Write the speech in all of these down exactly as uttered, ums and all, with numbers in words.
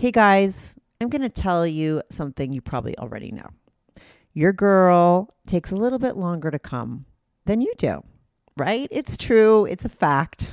Hey guys, I'm going to tell you something you probably already know. Your girl takes a little bit longer to come than you do, right? It's true. It's a fact.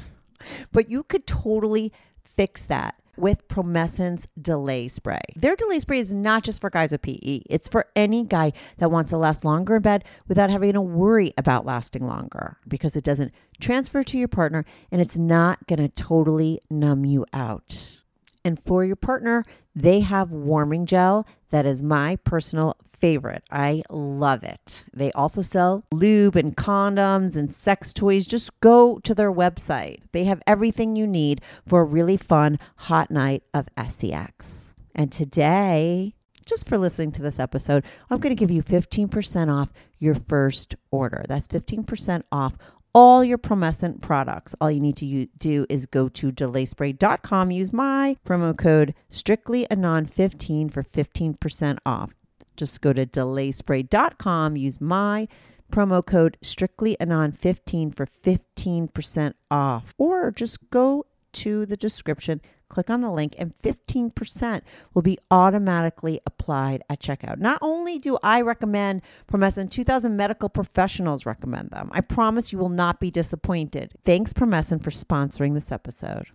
But you could totally fix that with Promescent's Delay Spray. Their Delay Spray is not just for guys with P E. It's for any guy that wants to last longer in bed without having to worry about lasting longer because it doesn't transfer to your partner and it's not going to totally numb you out. And for your partner, they have warming gel that is my personal favorite. I love it. They also sell lube and condoms and sex toys. Just go to their website. They have everything you need for a really fun, hot night of sex. And today, just for listening to this episode, I'm going to give you fifteen percent off your first order. That's fifteen percent off all your Promescent products. All you need to do is go to delay spray dot com. Use my promo code strictly anon fifteen for fifteen percent off. Just go to delay spray dot com. Use my promo code strictly anon fifteen for fifteen percent off. Or just go to the description, click on the link, and fifteen percent will be automatically applied at checkout. Not only do I recommend Promescent, two thousand medical professionals recommend them. I promise you will not be disappointed. Thanks, Promescent, for sponsoring this episode.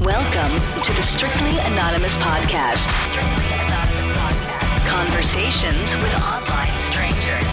Welcome to the Strictly Anonymous Podcast. Strictly Anonymous Podcast. Conversations with online strangers.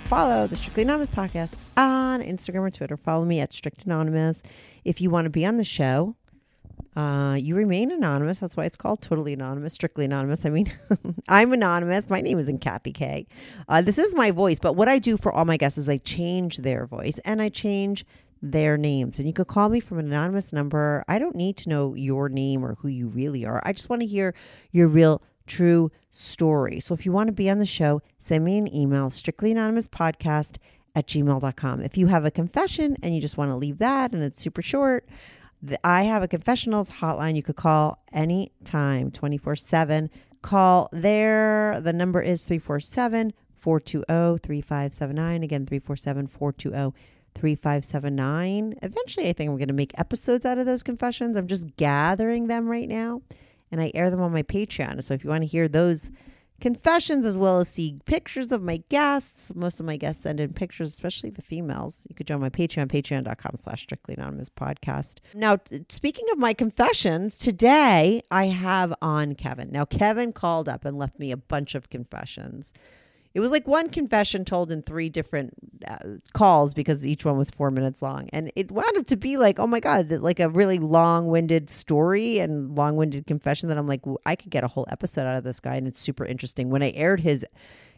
follow the Strictly Anonymous Podcast on Instagram or Twitter. Follow me at Strict Anonymous. If you want to be on the show, uh, you remain anonymous. That's why it's called Totally Anonymous, Strictly Anonymous. I mean, I'm anonymous. My name isn't Kathy K. Uh, this is my voice, but what I do for all my guests is I change their voice and I change their names. And you could call me from an anonymous number. I don't need to know your name or who you really are. I just want to hear your real true story. So if you want to be on the show, send me an email, strictly anonymous podcast at gmail dot com. If you have a confession and you just want to leave that and it's super short, the I Have a Confessionals hotline you could call anytime, twenty-four seven. Call there. The number is three four seven, four two zero, three five seven nine. Again, three four seven, four two zero, three five seven nine. Eventually, I think I'm going to make episodes out of those confessions. I'm just gathering them right now. And I air them on my Patreon. So if you want to hear those confessions as well as see pictures of my guests, most of my guests send in pictures, especially the females. You could join my Patreon, patreon.com slash strictly anonymous podcast. Now, speaking of my confessions, today I have on Kevin. Now, Kevin called up and left me a bunch of confessions. It was like one confession told in three different uh, calls because each one was four minutes long. And it wound up to be like, oh my God, like a really long-winded story and long-winded confession that I'm like, well, I could get a whole episode out of this guy. And it's super interesting. When I aired his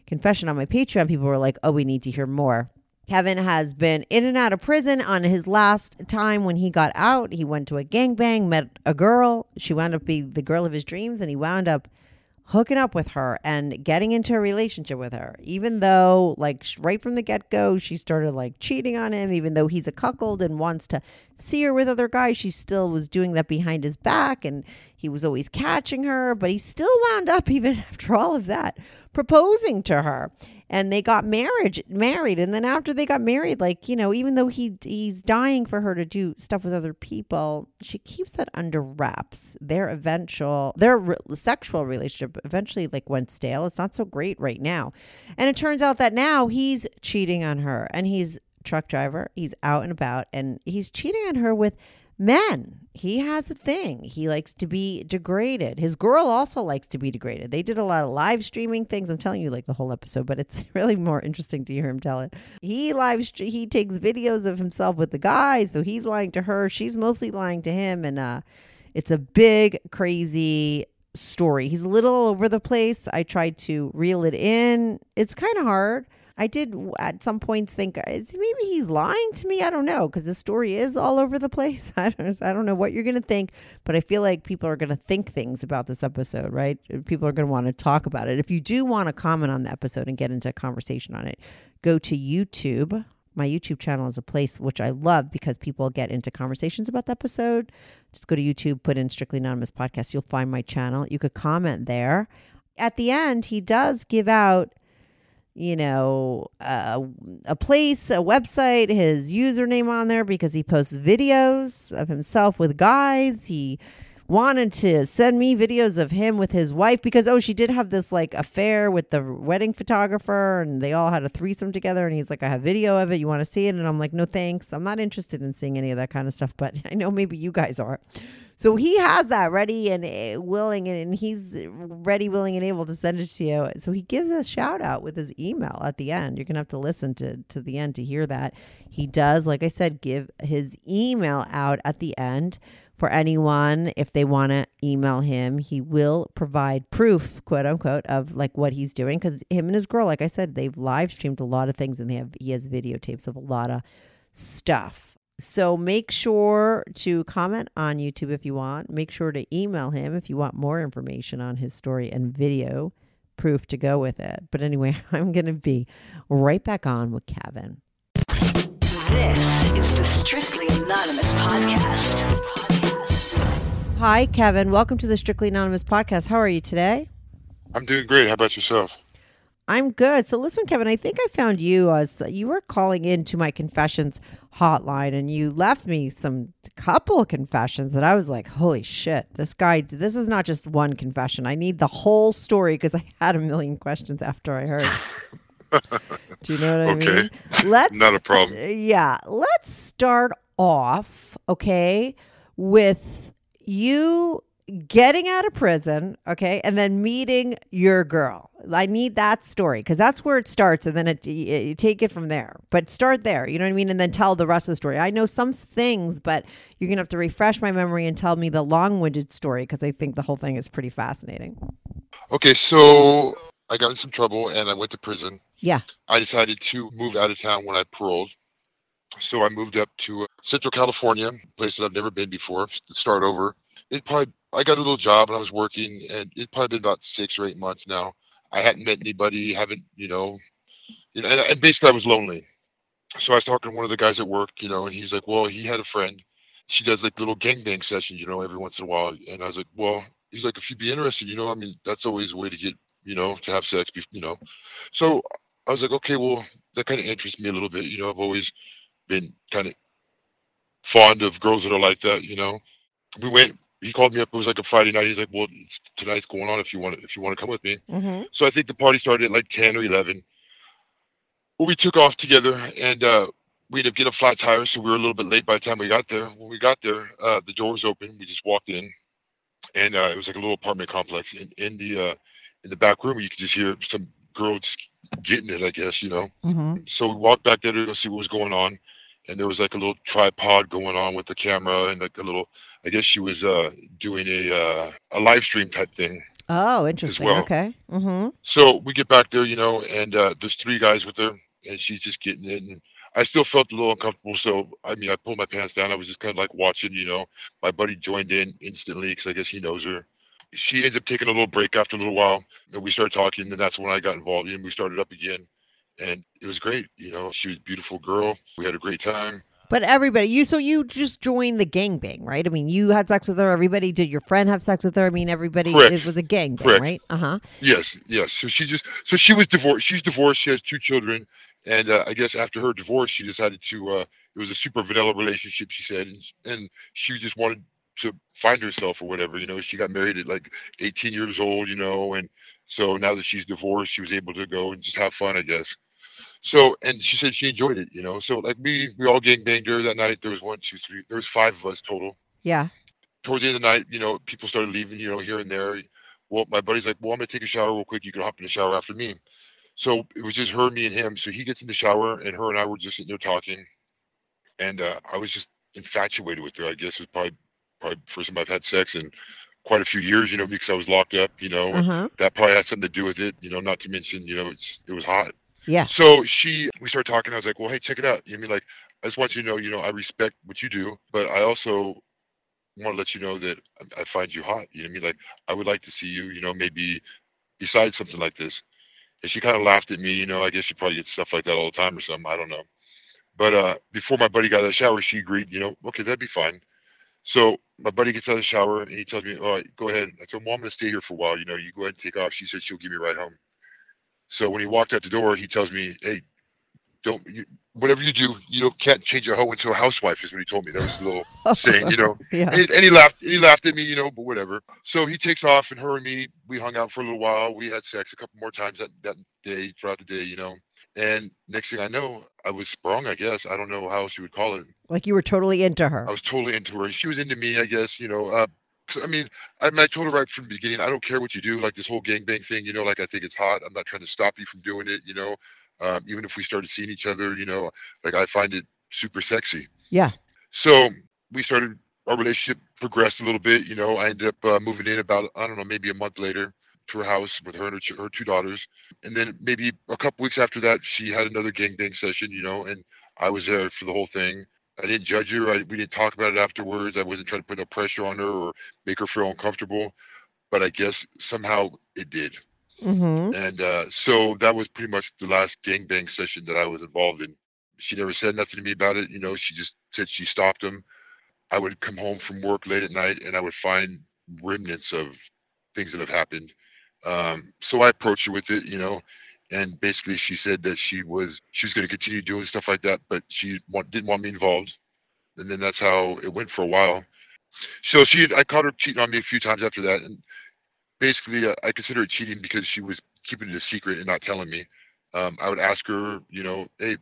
confession on my Patreon, people were like, oh, we need to hear more. Kevin has been in and out of prison. On his last time when he got out, he went to a gangbang, met a girl. She wound up being the girl of his dreams, and he wound up hooking up with her and getting into a relationship with her, even though like right from the get-go, she started like cheating on him, even though he's a cuckold and wants to see her with other guys. She still was doing that behind his back and he was always catching her, but he still wound up, even after all of that, proposing to her. And they got marriage married. And then after they got married, like, you know, even though he he's dying for her to do stuff with other people, she keeps that under wraps. Their eventual, their re- sexual relationship eventually like went stale. It's not so great right now. And it turns out that now he's cheating on her, and he's a truck driver. He's out and about, and he's cheating on her with men. He has a thing. He likes to be degraded. His girl also likes to be degraded. They did a lot of live streaming things. I'm telling you like the whole episode, but it's really more interesting to hear him tell it. He live st- he takes videos of himself with the guys, so he's lying to her. She's mostly lying to him, and uh, it's a big, crazy story. He's a little all over the place. I tried to reel it in. It's kind of hard. I did at some points think maybe he's lying to me. I don't know, because the story is all over the place. I don't, I don't know what you're going to think, but I feel like people are going to think things about this episode, right? People are going to want to talk about it. If you do want to comment on the episode and get into a conversation on it, go to YouTube. My YouTube channel is a place which I love because people get into conversations about the episode. Just go to YouTube, put in Strictly Anonymous Podcast. You'll find my channel. You could comment there. At the end, he does give out, you know, uh, a place, a website, his username on there because he posts videos of himself with guys. He wanted to send me videos of him with his wife because, oh, she did have this like affair with the wedding photographer and they all had a threesome together. And he's like, I have video of it. You want to see it? And I'm like, no, thanks. I'm not interested in seeing any of that kind of stuff, but I know maybe you guys are. So he has that ready and willing, and he's ready, willing, and able to send it to you. So he gives a shout out with his email at the end. You're going to have to listen to, to the end to hear that. He does, like I said, give his email out at the end for anyone. If they want to email him, he will provide proof, quote unquote, of like what he's doing. Because him and his girl, like I said, they've live streamed a lot of things, and they have he has videotapes of a lot of stuff. So make sure to comment on YouTube if you want. Make sure to email him if you want more information on his story and video proof to go with it. But anyway, I'm going to be right back on with Kevin. This is the Strictly Anonymous Podcast. Hi, Kevin. Welcome to the Strictly Anonymous Podcast. How are you today? I'm doing great. How about yourself? I'm good. So listen, Kevin, I think I found you as you were calling into my confessions hotline, and you left me some couple of confessions that I was like, holy shit, this guy, this is not just one confession. I need the whole story because I had a million questions after I heard. Do you know what okay. I mean? Let's, not a problem. Yeah. Let's start off, okay, with you getting out of prison, okay, and then meeting your girl. I need that story because that's where it starts, and then it, you take it from there. But start there, you know what I mean, and then tell the rest of the story. I know some things, but you're gonna have to refresh my memory and tell me the long-winded story because I think the whole thing is pretty fascinating. Okay, so I got in some trouble and I went to prison. Yeah, I decided to move out of town when I paroled. So I moved up to Central California, a place that I've never been before, to start over. It probably I got a little job and I was working, and it probably been about six or eight months now. I hadn't met anybody, haven't, you know, and, and basically I was lonely. So I was talking to one of the guys at work, you know, and he's like, well, he had a friend. She does like little gangbang sessions, you know, every once in a while. And I was like, well, he's like, if you'd be interested, you know, I mean, that's always a way to get, you know, to have sex, you know. So I was like, okay, well, that kind of interests me a little bit. You know, I've always been kind of fond of girls that are like that, you know. We went. He called me up. It was like a Friday night. He's like, "Well, it's, tonight's going on. If you want, if you want to come with me." Mm-hmm. So I think the party started at like ten or eleven. Well, we took off together, and uh, we ended up getting a flat tire, so we were a little bit late by the time we got there. When we got there, uh, the door was open. We just walked in, and uh, it was like a little apartment complex. And in the uh, in the back room, you could just hear some girl just getting it, I guess, you know. Mm-hmm. So we walked back there to go see what was going on. And there was like a little tripod going on with the camera and like a little, I guess she was uh, doing a uh, a live stream type thing. Oh, interesting. Well. Okay. Mm-hmm. So we get back there, you know, and uh, there's three guys with her and she's just getting it. And I still felt a little uncomfortable. So, I mean, I pulled my pants down. I was just kind of like watching, you know, my buddy joined in instantly because I guess he knows her. She ends up taking a little break after a little while. And we started talking, and that's when I got involved and we started up again. And it was great. You know, she was a beautiful girl. We had a great time. But everybody, you, so you just joined the gangbang, right? I mean, you had sex with her. Everybody, did your friend have sex with her? I mean, everybody, correct. It was a gangbang, correct. Right? Uh-huh. Yes. Yes. So she just, so she was divorced. She's divorced. She has two children. And uh, I guess after her divorce, she decided to, uh, it was a super vanilla relationship, she said. And, and she just wanted to find herself or whatever, you know, she got married at like eighteen years old, you know, and so now that she's divorced, she was able to go and just have fun, I guess. So, and she said she enjoyed it, you know, so like we, we all gangbanged her that night. There was one, two, three, there was five of us total. Yeah. Towards the end of the night, you know, people started leaving, you know, here and there. Well, my buddy's like, well, I'm going to take a shower real quick. You can hop in the shower after me. So it was just her, me and him. So he gets in the shower and her and I were just sitting there talking. And uh, I was just infatuated with her, I guess. It was probably, probably the first time I've had sex in quite a few years, you know, because I was locked up, you know, uh-huh. That probably had something to do with it, you know, not to mention, you know, it's, it was hot. Yeah. So she, we started talking. I was like, well, hey, check it out. You know, I mean, like, I just want you to know, you know, I respect what you do, but I also want to let you know that I find you hot. You know what I mean? Like, I would like to see you, you know, maybe besides something like this. And she kind of laughed at me. You know, I guess she probably gets stuff like that all the time or something. I don't know. But uh, before my buddy got out of the shower, she agreed, you know, okay, that'd be fine. So my buddy gets out of the shower and he tells me, all right, go ahead. I told him, well, I'm going to stay here for a while. You know, you go ahead and take off. She said she'll give me a ride home. So when he walked out the door, he tells me, hey, don't, you, whatever you do, you don't, can't change a hoe into a housewife, is what he told me. That was the little saying, you know. Yeah. And, and he laughed, and he laughed at me, you know, but whatever. So he takes off, and her and me, we hung out for a little while. We had sex a couple more times that, that day, throughout the day, you know. And next thing I know, I was sprung, I guess. I don't know how she would call it. Like you were totally into her. I was totally into her. She was into me, I guess, you know. Uh, I mean, I, I told her right from the beginning, I don't care what you do. Like this whole gangbang thing, you know, like I think it's hot. I'm not trying to stop you from doing it, you know. Um, even if we started seeing each other, you know, like I find it super sexy. Yeah. So we started, our relationship progressed a little bit. You know, I ended up uh, moving in about, I don't know, maybe a month later, to her house with her and her, her two daughters. And then maybe a couple weeks after that, she had another gangbang session, you know, and I was there for the whole thing. I didn't judge her. I, we didn't talk about it afterwards. I wasn't trying to put no pressure on her or make her feel uncomfortable, but I guess somehow it did. Mm-hmm. And uh, so that was pretty much the last gangbang session that I was involved in. She never said nothing to me about it. You know, she just said she stopped him. I would come home from work late at night and I would find remnants of things that have happened. Um, so I approached her with it, you know, and basically she said that she was, she was going to continue doing stuff like that, but she want, didn't want me involved. And then that's how it went for a while. So she, I caught her cheating on me a few times after that. And basically uh, I consider it cheating because she was keeping it a secret and not telling me. Um, I would ask her, you know, hey,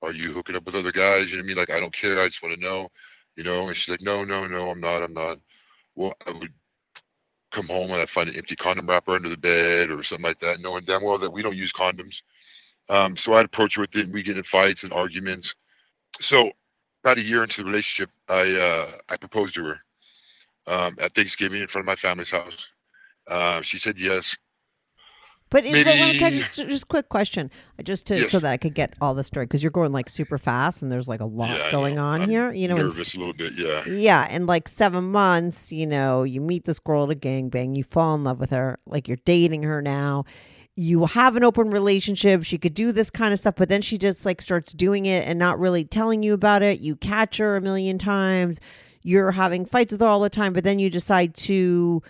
are you hooking up with other guys? You know what I mean? Like, I don't care. I just want to know, you know, and she's like, no, no, no, I'm not. I'm not. Well, I would come home and I find an empty condom wrapper under the bed or something like that, knowing damn well that we don't use condoms. Um, so I'd approach her with it and we get in fights and arguments. So about a year into the relationship, I uh, I proposed to her um, at Thanksgiving in front of my family's house. Uh, she said yes. But Maybe... it, okay, just, just quick question, just to yes. so that I could get all the story, because you're going like super fast and there's like a lot yeah, going on I'm here. You know, nervous a little bit, yeah. Yeah, and like seven months, you know, you meet this girl at a gangbang, you fall in love with her, like you're dating her now. You have an open relationship. She could do this kind of stuff, but then she just like starts doing it and not really telling you about it. You catch her a million times. You're having fights with her all the time, but then you decide to...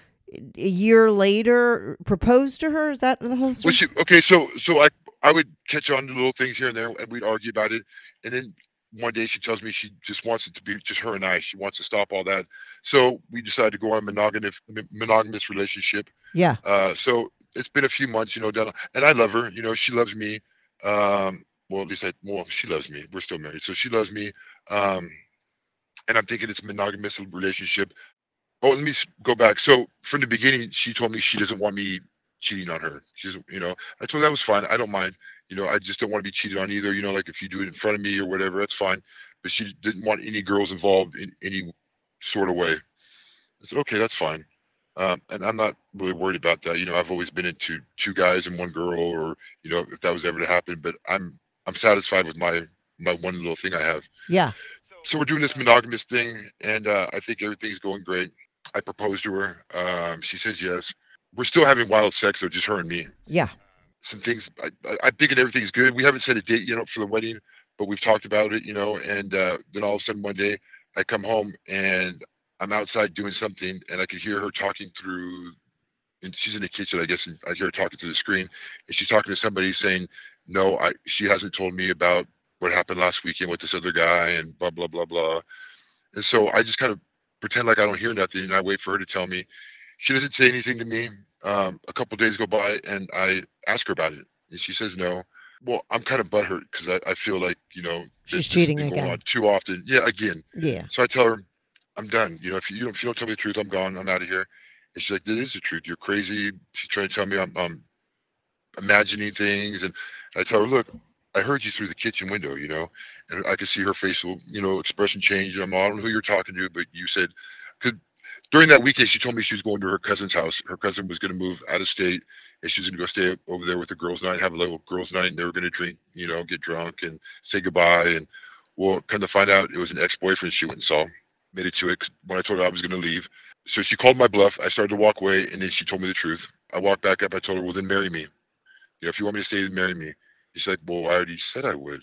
a year later, proposed to her? Is that the whole story? Well, she, okay, so so I I would catch on to little things here and there, and we'd argue about it. And then one day she tells me she just wants it to be just her and I. She wants to stop all that. So we decided to go on a monogamous, monogamous relationship. Yeah. Uh, so it's been a few months, you know, down, and I love her. You know, she loves me. Um, well, at least I, well, she loves me. We're still married. So she loves me. Um, and I'm thinking it's a monogamous relationship. Oh, let me go back. So from the beginning, she told me she doesn't want me cheating on her. She's, you know, I told her that was fine. I don't mind. You know, I just don't want to be cheated on either. You know, like if you do it in front of me or whatever, that's fine. But she didn't want any girls involved in any sort of way. I said, okay, that's fine. Um, and I'm not really worried about that. You know, I've always been into two guys and one girl, or, you know, if that was ever to happen. But I'm I'm satisfied with my my one little thing I have. Yeah. So we're doing this monogamous thing, and uh, I think everything's going great. I proposed to her. Um, she says yes. We're still having wild sex, though, just her and me. Yeah. Some things, I, I, I'm thinking everything's good. We haven't set a date, you know, for the wedding, but we've talked about it, you know, and uh, then all of a sudden one day I come home and I'm outside doing something and I could hear her talking through, and she's in the kitchen, I guess, and I hear her talking through the screen, and she's talking to somebody saying, no, I, she hasn't told me about what happened last weekend with this other guy and blah, blah, blah, blah. And so I just kind of pretend like I don't hear nothing, and I wait for her to tell me. She doesn't say anything to me. Um, a couple of days go by, and I ask her about it, and she says no. Well, I'm kind of butthurt because I, I feel like, you know, she's cheating again. Going on too often. Yeah, again. Yeah. So I tell her, I'm done. You know, if you, you don't, if you don't tell me the truth, I'm gone. I'm out of here. And she's like, that is the truth. You're crazy. She's trying to tell me I'm, I'm imagining things. And I tell her, look, I heard you through the kitchen window, you know, and I could see her facial, you know, expression change. I'm, I don't know who you're talking to, but you said, could during that weekend, she told me she was going to her cousin's house. Her cousin was going to move out of state, and she was going to go stay over there with the girls' night, have a little girls' night, and they were going to drink, you know, get drunk and say goodbye. And well, come to find out, it was an ex-boyfriend she went and saw. Made it to it when I told her I was going to leave. So she called my bluff. I started to walk away, and then she told me the truth. I walked back up. I told her, well, then marry me. You know, if you want me to stay, then marry me. She's like, well, I already said I would.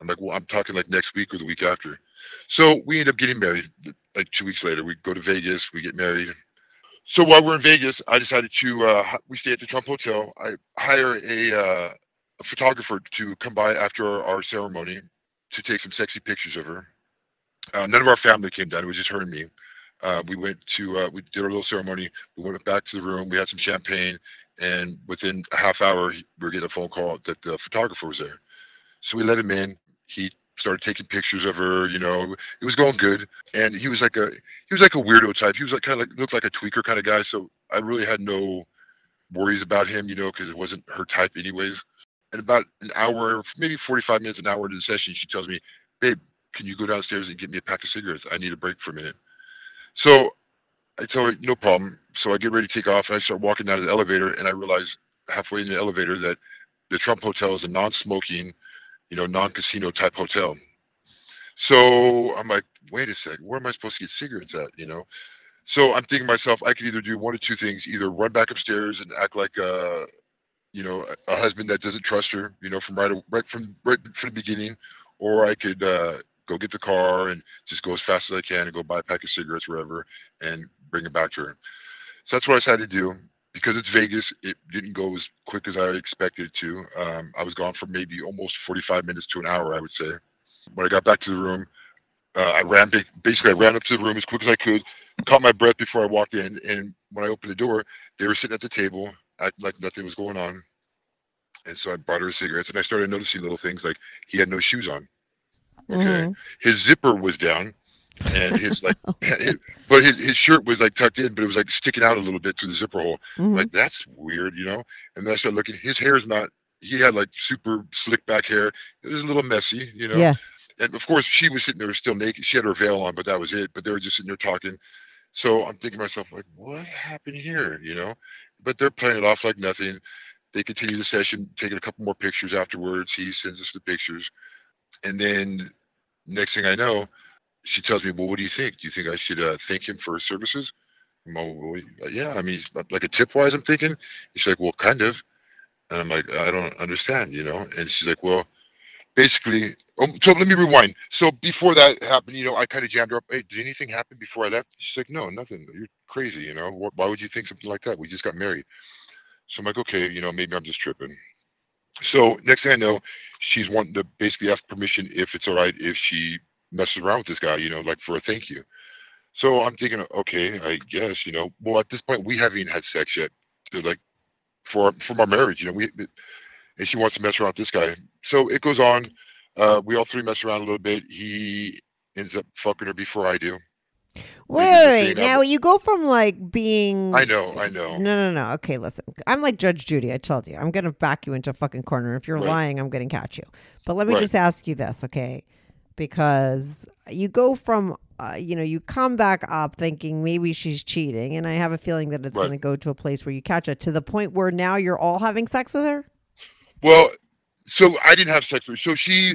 I'm like, well, I'm talking like next week or the week after. So we end up getting married like two weeks later. We go to Vegas, we get married. So while we're in Vegas, I decided to, uh, we stay at the Trump Hotel. I hire a, uh, a photographer to come by after our, our ceremony to take some sexy pictures of her. Uh, none of our family came down. It was just her and me. Uh, we went to, uh, we did our little ceremony. We went back to the room. We had some champagne. And within a half hour, we were getting a phone call that the photographer was there. So we let him in. He started taking pictures of her, you know, it was going good. And he was like a, he was like a weirdo type. He was like, kind of like, looked like a tweaker kind of guy. So I really had no worries about him, you know, cause it wasn't her type anyways. And about an hour, maybe forty-five minutes, an hour into the session, she tells me, babe, can you go downstairs and get me a pack of cigarettes? I need a break for a minute. So I tell her, no problem. So I get ready to take off and I start walking down to the elevator. And I realize halfway in the elevator that the Trump Hotel is a non-smoking, you know, non-casino type hotel. So I'm like, wait a sec, where am I supposed to get cigarettes at, you know? So I'm thinking to myself, I could either do one of two things, either run back upstairs and act like, uh, you know, a husband that doesn't trust her, you know, from right, right from right from the beginning, or I could uh, go get the car and just go as fast as I can and go buy a pack of cigarettes wherever and bring it back to her. So that's what I decided to do. Because it's Vegas, it didn't go as quick as I expected it to. Um, I was gone for maybe almost forty-five minutes to an hour, I would say. When I got back to the room, uh, I ran basically I ran up to the room as quick as I could, caught my breath before I walked in. And when I opened the door, they were sitting at the table, acting like nothing was going on. And so I brought her cigarettes, and I started noticing little things like he had no shoes on. Okay, mm-hmm. His zipper was down. And his like, it, but his, his shirt was like tucked in, but it was like sticking out a little bit through the zipper hole. Mm-hmm. Like, that's weird, you know? And then I started looking, his hair's not, he had like super slick back hair. It was a little messy, you know? Yeah. And of course she was sitting there still naked. She had her veil on, but that was it. But they were just sitting there talking. So I'm thinking to myself, like, what happened here, you know? But they're playing it off like nothing. They continue the session, taking a couple more pictures afterwards. He sends us the pictures. And then next thing I know, she tells me, well, what do you think? Do you think I should uh, thank him for his services? I'm like, well, yeah, I mean, like a tip-wise, I'm thinking. And she's like, well, kind of. And I'm like, I don't understand, you know? And she's like, well, basically, oh, so let me rewind. So before that happened, you know, I kind of jammed her up. Hey, did anything happen before I left? She's like, no, nothing. You're crazy, you know? Why would you think something like that? We just got married. So I'm like, okay, you know, maybe I'm just tripping. So next thing I know, she's wanting to basically ask permission if it's all right if she messes around with this guy, you know, like for a thank you. So I'm thinking, okay, I guess, you know, well, at this point we haven't even had sex yet, to like for from our marriage, you know, we and she wants to mess around with this guy. So it goes on. Uh, we all three mess around a little bit. He ends up fucking her before I do. Wait, now you go from like being I know, I know. No, no, no. Okay, listen. I'm like Judge Judy, I told you. I'm gonna back you into a fucking corner. If you're right. lying, I'm gonna catch you. But let me right. just ask you this, okay? Because you go from, uh, you know, you come back up thinking maybe she's cheating. And I have a feeling that it's right. going to go to a place where you catch it to the point where now you're all having sex with her. Well, so I didn't have sex with her. So she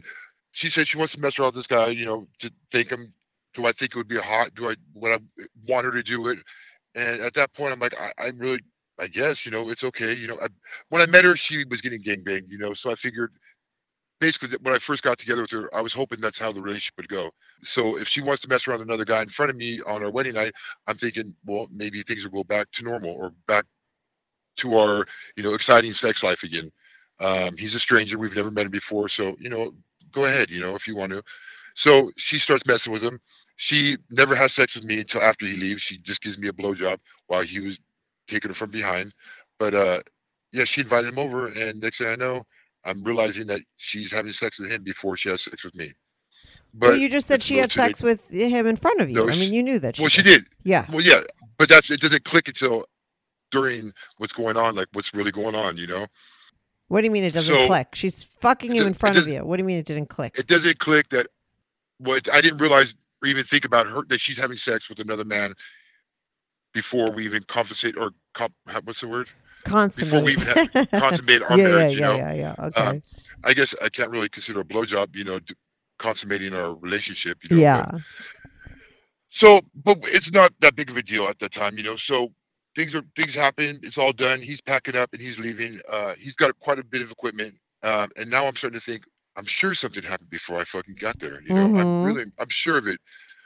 she said she wants to mess around with this guy, you know, to thank him. Do I think it would be hot? Do I, would I want her to do it? And at that point, I'm like, I, I really, I I guess, you know, it's okay. You know, I, when I met her, she was getting gangbanged, you know, so I figured basically that when I first got together with her, I was hoping that's how the relationship would go. So if she wants to mess around with another guy in front of me on our wedding night, I'm thinking, well, maybe things will go back to normal or back to our, you know, exciting sex life again. Um, he's a stranger. We've never met him before. So, you know, go ahead, you know, if you want to. So she starts messing with him. She never has sex with me until after he leaves. She just gives me a blowjob while he was taking her from behind. But, uh, yeah, she invited him over. And next thing I know, I'm realizing that she's having sex with him before she has sex with me. But well, you just said she had sex late. with him in front of you. No, I she, mean, you knew that. She well, did. she did. Yeah. Well, yeah. But that's, it doesn't click until during what's going on, like what's really going on, you know? What do you mean it doesn't so, click? She's fucking you in front of you. What do you mean it didn't click? It doesn't click that what I didn't realize or even think about her that she's having sex with another man before we even compensate or comp, what's the word? Consummate. Before we even have consummate our yeah, marriage, yeah, you yeah, know? Yeah, yeah, okay. Uh, I guess I can't really consider a blowjob, you know, consummating our relationship. You know? Yeah. But, so, but it's not that big of a deal at that time, you know, so Things are things happen. It's all done. He's packing up and he's leaving. Uh, he's got quite a bit of equipment, um, and now I'm starting to think I'm sure something happened before I fucking got there. You know, mm-hmm. I'm really I'm sure of it.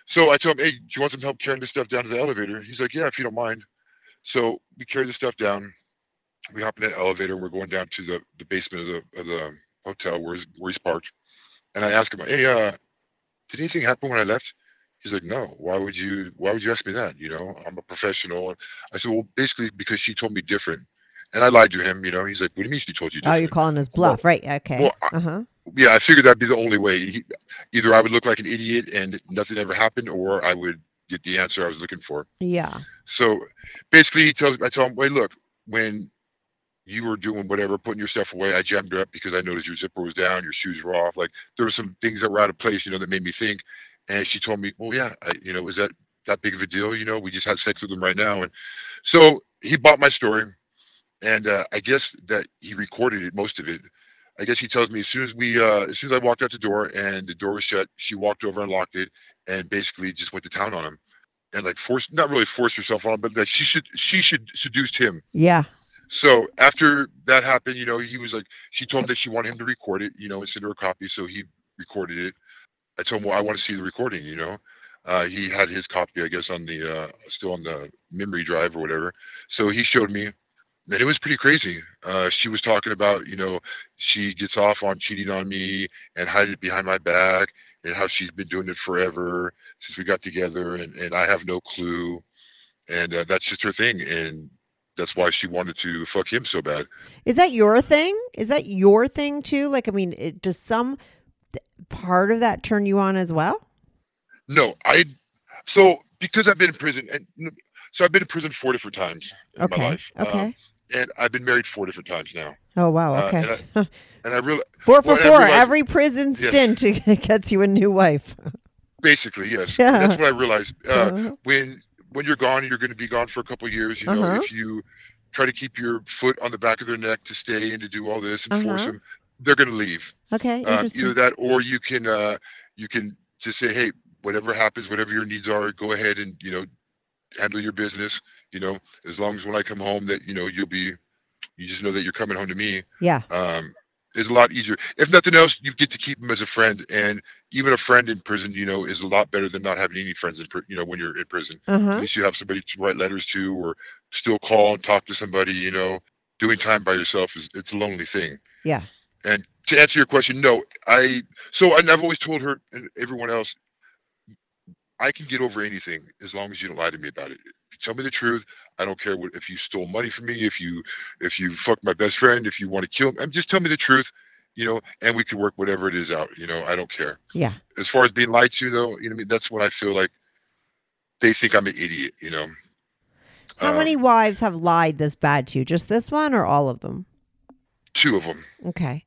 So I told him, "Hey, do you want some help carrying this stuff down to the elevator?" He's like, "Yeah, if you don't mind." So we carry the stuff down. We hop in the elevator and we're going down to the, the basement of the of the hotel where he's, where he's parked. And I ask him, "Hey, uh, did anything happen when I left?" He's like, no, why would you, why would you ask me that? You know, I'm a professional. And I said, well, basically because she told me different. And I lied to him, you know, he's like, what do you mean she told you different? Oh, you're calling his bluff, well, right? Okay. Well, uh-huh. I, yeah, I figured that'd be the only way. He, either I would look like an idiot and nothing ever happened, or I would get the answer I was looking for. Yeah. So basically he tells, I tell him, wait, look, when you were doing whatever, putting your stuff away, I jammed her up because I noticed your zipper was down, your shoes were off. Like there were some things that were out of place, you know, that made me think. And she told me, well, yeah, I, you know, is that that big of a deal? You know, we just had sex with him right now. And so he bought my story. And uh, I guess that he recorded it, most of it. I guess he tells me as soon as we, uh, as soon as I walked out the door and the door was shut, she walked over and locked it and basically just went to town on him and like forced, not really forced herself on him, but like she should, she should seduced him. Yeah. So after that happened, you know, he was like, she told him that she wanted him to record it, you know, and send her a copy. So he recorded it. I told him, well, I want to see the recording, you know. Uh, he had his copy, I guess, on the uh, still on the memory drive or whatever. So he showed me, and it was pretty crazy. Uh, she was talking about, you know, she gets off on cheating on me and hiding it behind my back and how she's been doing it forever since we got together, and, and I have no clue. And uh, that's just her thing, and that's why she wanted to fuck him so bad. Is that your thing? Is that your thing, too? Like, I mean, it, does some... part of that turn you on as well? No, I, so because I've been in prison, and so I've been in prison four different times in okay. my life. Okay. Uh, and I've been married four different times now. Oh, wow. Okay. Uh, and I, I really, four for well, four, realized, every prison stint yes. gets you a new wife. Basically. Yes. Yeah. That's what I realized. Uh, uh-huh. When, when you're gone, you're going to be gone for a couple of years. You know, uh-huh. if you try to keep your foot on the back of their neck to stay and to do all this and uh-huh. force them, they're going to leave. Okay, interesting. Uh, either that, or you can uh, you can just say, hey, whatever happens, whatever your needs are, go ahead and, you know, handle your business, you know, as long as when I come home that, you know, you'll be, you just know that you're coming home to me. Yeah. Um, it's a lot easier. If nothing else, you get to keep them as a friend, and even a friend in prison, you know, is a lot better than not having any friends, in pr- you know, when you're in prison. Uh-huh. At least you have somebody to write letters to or still call and talk to somebody, you know. Doing time by yourself, is it's a lonely thing. Yeah. And to answer your question, no, I, so and I've always told her and everyone else, I can get over anything as long as you don't lie to me about it. Tell me the truth. I don't care what, if you stole money from me, if you, if you fucked my best friend, if you want to kill him, just tell me the truth, you know, and we can work whatever it is out, you know, I don't care. Yeah. As far as being lied to though, you know what I mean? That's when I feel like they think I'm an idiot, you know? How um, many wives have lied this bad to you? Just this one or all of them? Two of them. Okay.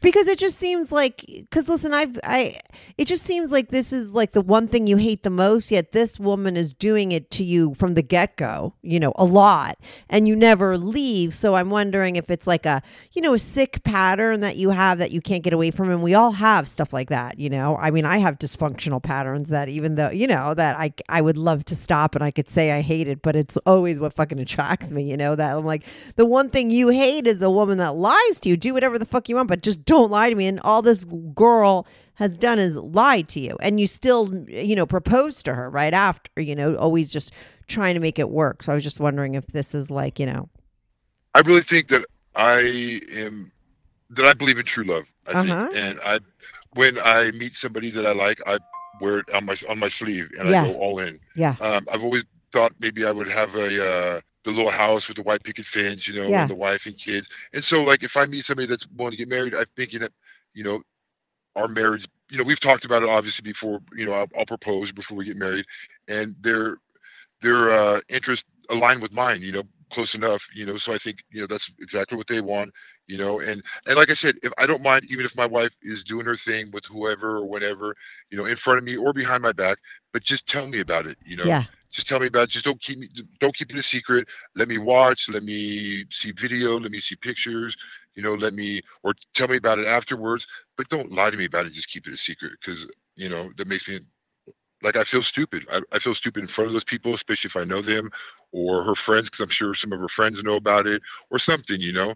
Because it just seems like, because listen, I've, I, it just seems like this is like the one thing you hate the most, yet this woman is doing it to you from the get-go, you know, a lot, and you never leave. So I'm wondering if it's like a, you know, a sick pattern that you have that you can't get away from. And we all have stuff like that, you know, I mean, I have dysfunctional patterns that even though, you know, that I, I would love to stop and I could say I hate it, but it's always what fucking attracts me, you know, that I'm like, the one thing you hate is a woman that lies to you. Do whatever the fuck you want, but just don't lie to me. And all this girl has done is lied to you, and you still, you know, propose to her right after, you know, always just trying to make it work. So I was just wondering if this is like, you know, I really think that I am, that I believe in true love. I uh-huh. think, and I, when I meet somebody that I like, I wear it on my, on my sleeve, and yeah. I go all in. Yeah. Um, I've always thought maybe I would have a, uh, the little house with the white picket fence, you know, yeah. and the wife and kids. And so, like, if I meet somebody that's willing to get married, I'm thinking that, you know, our marriage, you know, we've talked about it obviously before, you know, I'll, I'll propose before we get married, and their, their uh, interests align with mine, you know, close enough, you know, so I think, you know, that's exactly what they want, you know, and, and like I said, if I don't mind, even if my wife is doing her thing with whoever or whatever, you know, in front of me or behind my back, but just tell me about it, you know. Yeah. Just tell me about it. Just don't keep me, don't keep it a secret. Let me watch. Let me see video. Let me see pictures. You know, let me, or tell me about it afterwards. But don't lie to me about it. Just keep it a secret, because, you know, that makes me, like, I feel stupid. I, I feel stupid in front of those people, especially if I know them or her friends, because I'm sure some of her friends know about it or something, you know.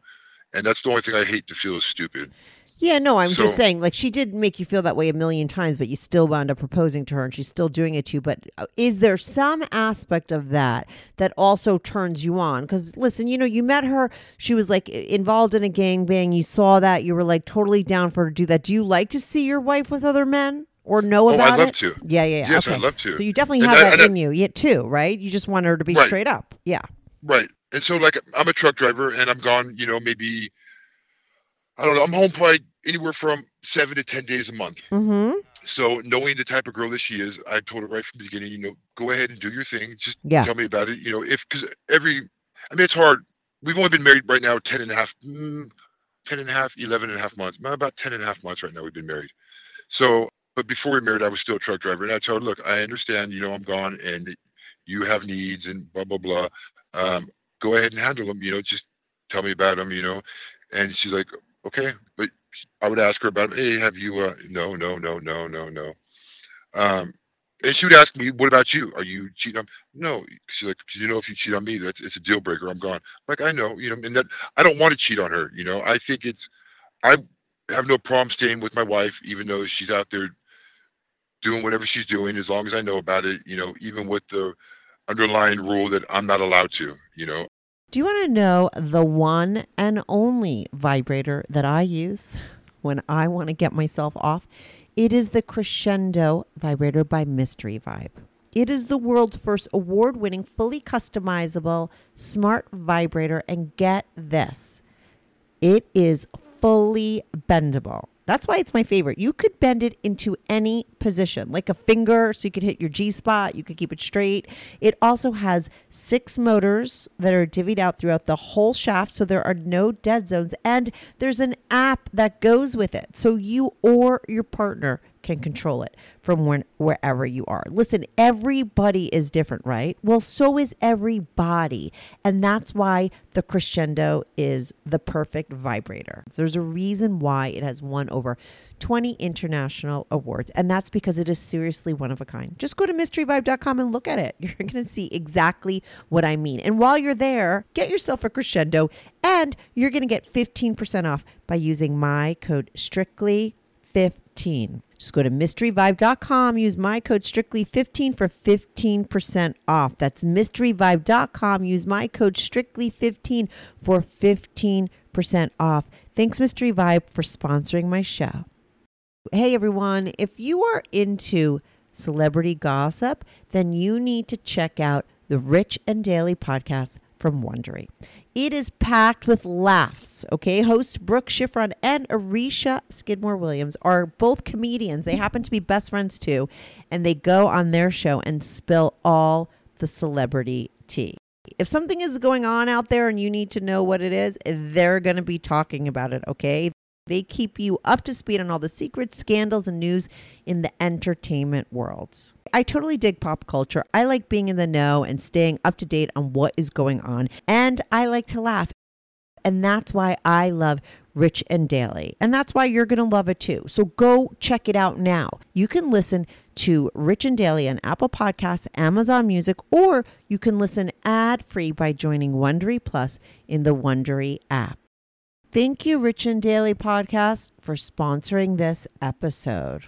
And that's the only thing I hate to feel is stupid. Yeah, no, I'm so, just saying, like, she did make you feel that way a million times, but you still wound up proposing to her, and she's still doing it to you. But is there some aspect of that that also turns you on? Because, listen, you know, you met her. She was, like, involved in a gangbang. You saw that. You were, like, totally down for her to do that. Do you like to see your wife with other men or know oh, about it? Oh, I'd love it? to. Yeah, yeah, yeah. Yes, okay. I'd love to. So you definitely and have I, that I, in I, you too, right? You just want her to be right. straight up. Yeah. Right. And so, like, I'm a truck driver, and I'm gone, you know, maybe, I don't know, I'm home probably anywhere from seven to ten days a month. Mm-hmm. So knowing the type of girl that she is, I told her right from the beginning, you know, go ahead and do your thing. Just yeah. tell me about it. You know, if, because every, I mean, it's hard. We've only been married right now ten and a half, ten and a half, eleven and a half months. About ten and a half months right now we've been married. So, but before we married, I was still a truck driver. And I told her, look, I understand, you know, I'm gone and you have needs and blah, blah, blah. Um, go ahead and handle them, you know, just tell me about them, you know. And she's like, okay, but I would ask her about, hey, have you, uh, no, no, no, no, no, no. Um, and she would ask me, what about you? Are you cheating on me? No. She's like, you know, if you cheat on me, that's, it's a deal breaker. I'm gone. Like, I know, you know, and that I don't want to cheat on her. You know, I think it's, I have no problem staying with my wife, even though she's out there doing whatever she's doing, as long as I know about it, you know, even with the underlying rule that I'm not allowed to, you know. Do you want to know the one and only vibrator that I use when I want to get myself off? It is the Crescendo vibrator by Mystery Vibe. It is the world's first award-winning, fully customizable smart vibrator. And get this, it is fully bendable. That's why it's my favorite. You could bend it into any position, like a finger, so you could hit your G-spot. You could keep it straight. It also has six motors that are divvied out throughout the whole shaft, so there are no dead zones. And there's an app that goes with it, so you or your partner can control it from when, wherever you are. Listen, everybody is different, right? Well, so is everybody. And that's why the Crescendo is the perfect vibrator. There's a reason why it has won over twenty international awards. And that's because it is seriously one of a kind. Just go to mystery vibe dot com and look at it. You're going to see exactly what I mean. And while you're there, get yourself a Crescendo, and you're going to get fifteen percent off by using my code strictly fifteen. Just go to mystery vibe dot com, use my code strictly fifteen for fifteen percent off. That's mystery vibe dot com, use my code strictly fifteen for fifteen percent off. Thanks, Mystery Vibe, for sponsoring my show. Hey, everyone, if you are into celebrity gossip, then you need to check out the Rich and Daily podcast from Wondery. It is packed with laughs, okay? Hosts Brooke Shiffrin and Arisha Skidmore-Williams are both comedians. They happen to be best friends, too, and they go on their show and spill all the celebrity tea. If something is going on out there and you need to know what it is, they're going to be talking about it, okay? They keep you up to speed on all the secrets, scandals, and news in the entertainment world. I totally dig pop culture. I like being in the know and staying up to date on what is going on. And I like to laugh. And that's why I love Rich and Daily. And that's why you're going to love it too. So go check it out now. You can listen to Rich and Daily on Apple Podcasts, Amazon Music, or you can listen ad-free by joining Wondery Plus in the Wondery app. Thank you, Rich and Daily Podcast, for sponsoring this episode.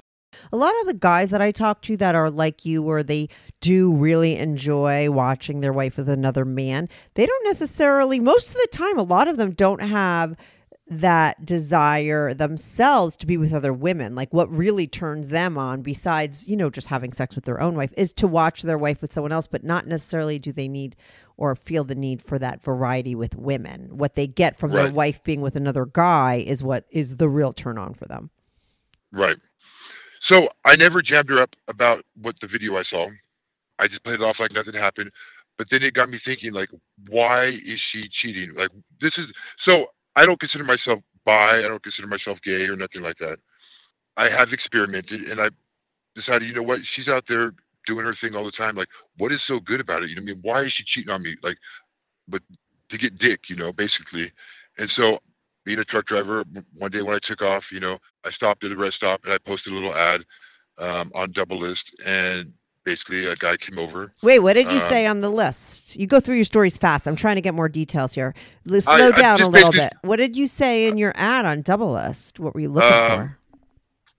A lot of the guys that I talk to that are like you, or they do really enjoy watching their wife with another man, they don't necessarily, most of the time, a lot of them don't have that desire themselves to be with other women. Like, what really turns them on, besides, you know, just having sex with their own wife, is to watch their wife with someone else, but not necessarily do they need or feel the need for that variety with women. What they get from right. their wife being with another guy is what is the real turn on for them. Right. So I never jammed her up about what the video I saw. I just played it off like nothing happened. But then it got me thinking, like, why is she cheating? Like, this is, so I don't consider myself bi. I don't consider myself gay or nothing like that. I have experimented, and I decided, you know what? She's out there doing her thing all the time. Like, what is so good about it? You know what I mean? Why is she cheating on me? Like, but to get dick, you know, basically. And so, being a truck driver, one day when I took off, you know, I stopped at a rest stop and I posted a little ad um, on Double List, and basically a guy came over. Wait, what did you um, say on the list? You go through your stories fast. I'm trying to get more details here. Let's slow I, down a little bit. What did you say in your ad on Double List? What were you looking uh, for?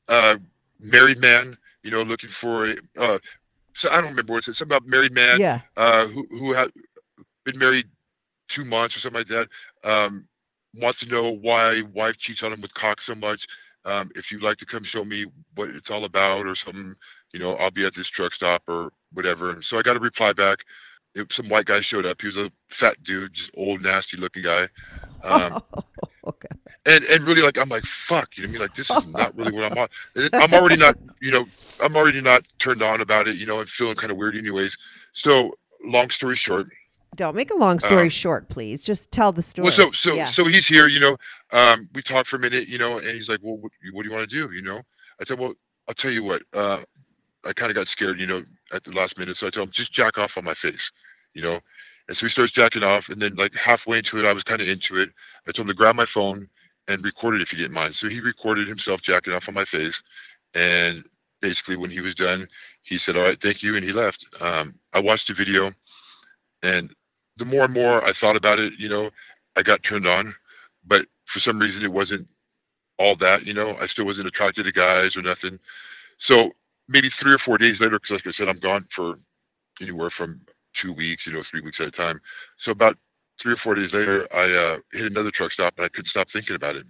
Uh, married man, you know, looking for a, uh, so I don't remember what it said. Something about married man yeah. uh, who, who had been married two months or something like that. Um, wants to know why wife cheats on him with cock so much. Um, if you'd like to come show me what it's all about or something, you know, I'll be at this truck stop or whatever. So I got a reply back. It, some white guy showed up. He was a fat dude, just old, nasty looking guy. Um, oh, okay. And and really, like, I'm like, fuck, you know what I mean? Like, this is not really what I'm on. I'm already not, you know, I'm already not turned on about it, you know, and feeling kind of weird anyways. So long story short, Don't make a long story um, short, please. Just tell the story. Well, so, so, yeah. so he's here, you know, um, we talked for a minute, you know, and he's like, well, what, what do you want to do? You know, I said, well, I'll tell you what, uh, I kind of got scared, you know, at the last minute. So I told him, just jack off on my face, you know? And so he starts jacking off. And then like halfway into it, I was kind of into it. I told him to grab my phone and record it if you didn't mind. So he recorded himself jacking off on my face. And basically when he was done, he said, all right, thank you. And he left. Um, I watched the video, and the more and more I thought about it, you know, I got turned on, but for some reason it wasn't all that, you know, I still wasn't attracted to guys or nothing. So maybe three or four days later, because like I said, I'm gone for anywhere from two weeks, you know, three weeks at a time. So about three or four days later, I uh, hit another truck stop and I couldn't stop thinking about it.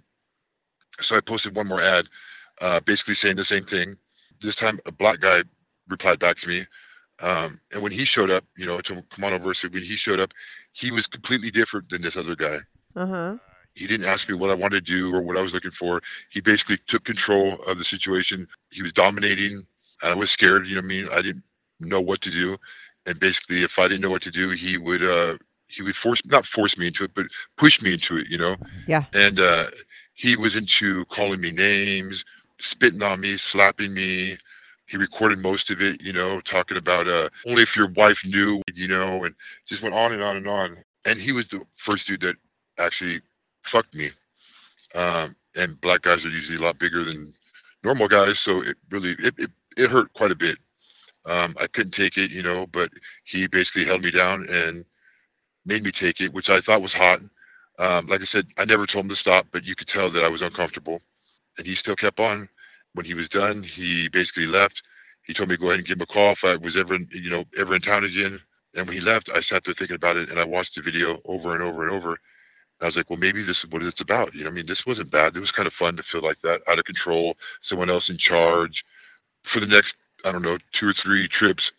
So I posted one more ad, uh, basically saying the same thing. This time a black guy replied back to me. Um, and when he showed up, you know, to come on over. So when he showed up, he was completely different than this other guy. Uh-huh. He didn't ask me what I wanted to do or what I was looking for. He basically took control of the situation. He was dominating. I was scared. You know what I mean? I didn't know what to do. And basically, if I didn't know what to do, he would, uh, he would force, not force me into it, but push me into it, you know? Yeah. And, uh, he was into calling me names, spitting on me, slapping me. He recorded most of it, you know, talking about uh, only if your wife knew, you know, and just went on and on and on. And he was the first dude that actually fucked me. Um, and black guys are usually a lot bigger than normal guys. So it really, it it, it hurt quite a bit. Um, I couldn't take it, you know, but he basically held me down and made me take it, which I thought was hot. Um, like I said, I never told him to stop, but you could tell that I was uncomfortable. And he still kept on. When he was done, he basically left. He told me to go ahead and give him a call if I was ever, you know, ever in town again. And when he left, I sat there thinking about it, and I watched the video over and over and over. And I was like, well, maybe this is what it's about. You know, I mean, this wasn't bad. It was kind of fun to feel like that, out of control, someone else in charge. For the next, I don't know, two or three trips,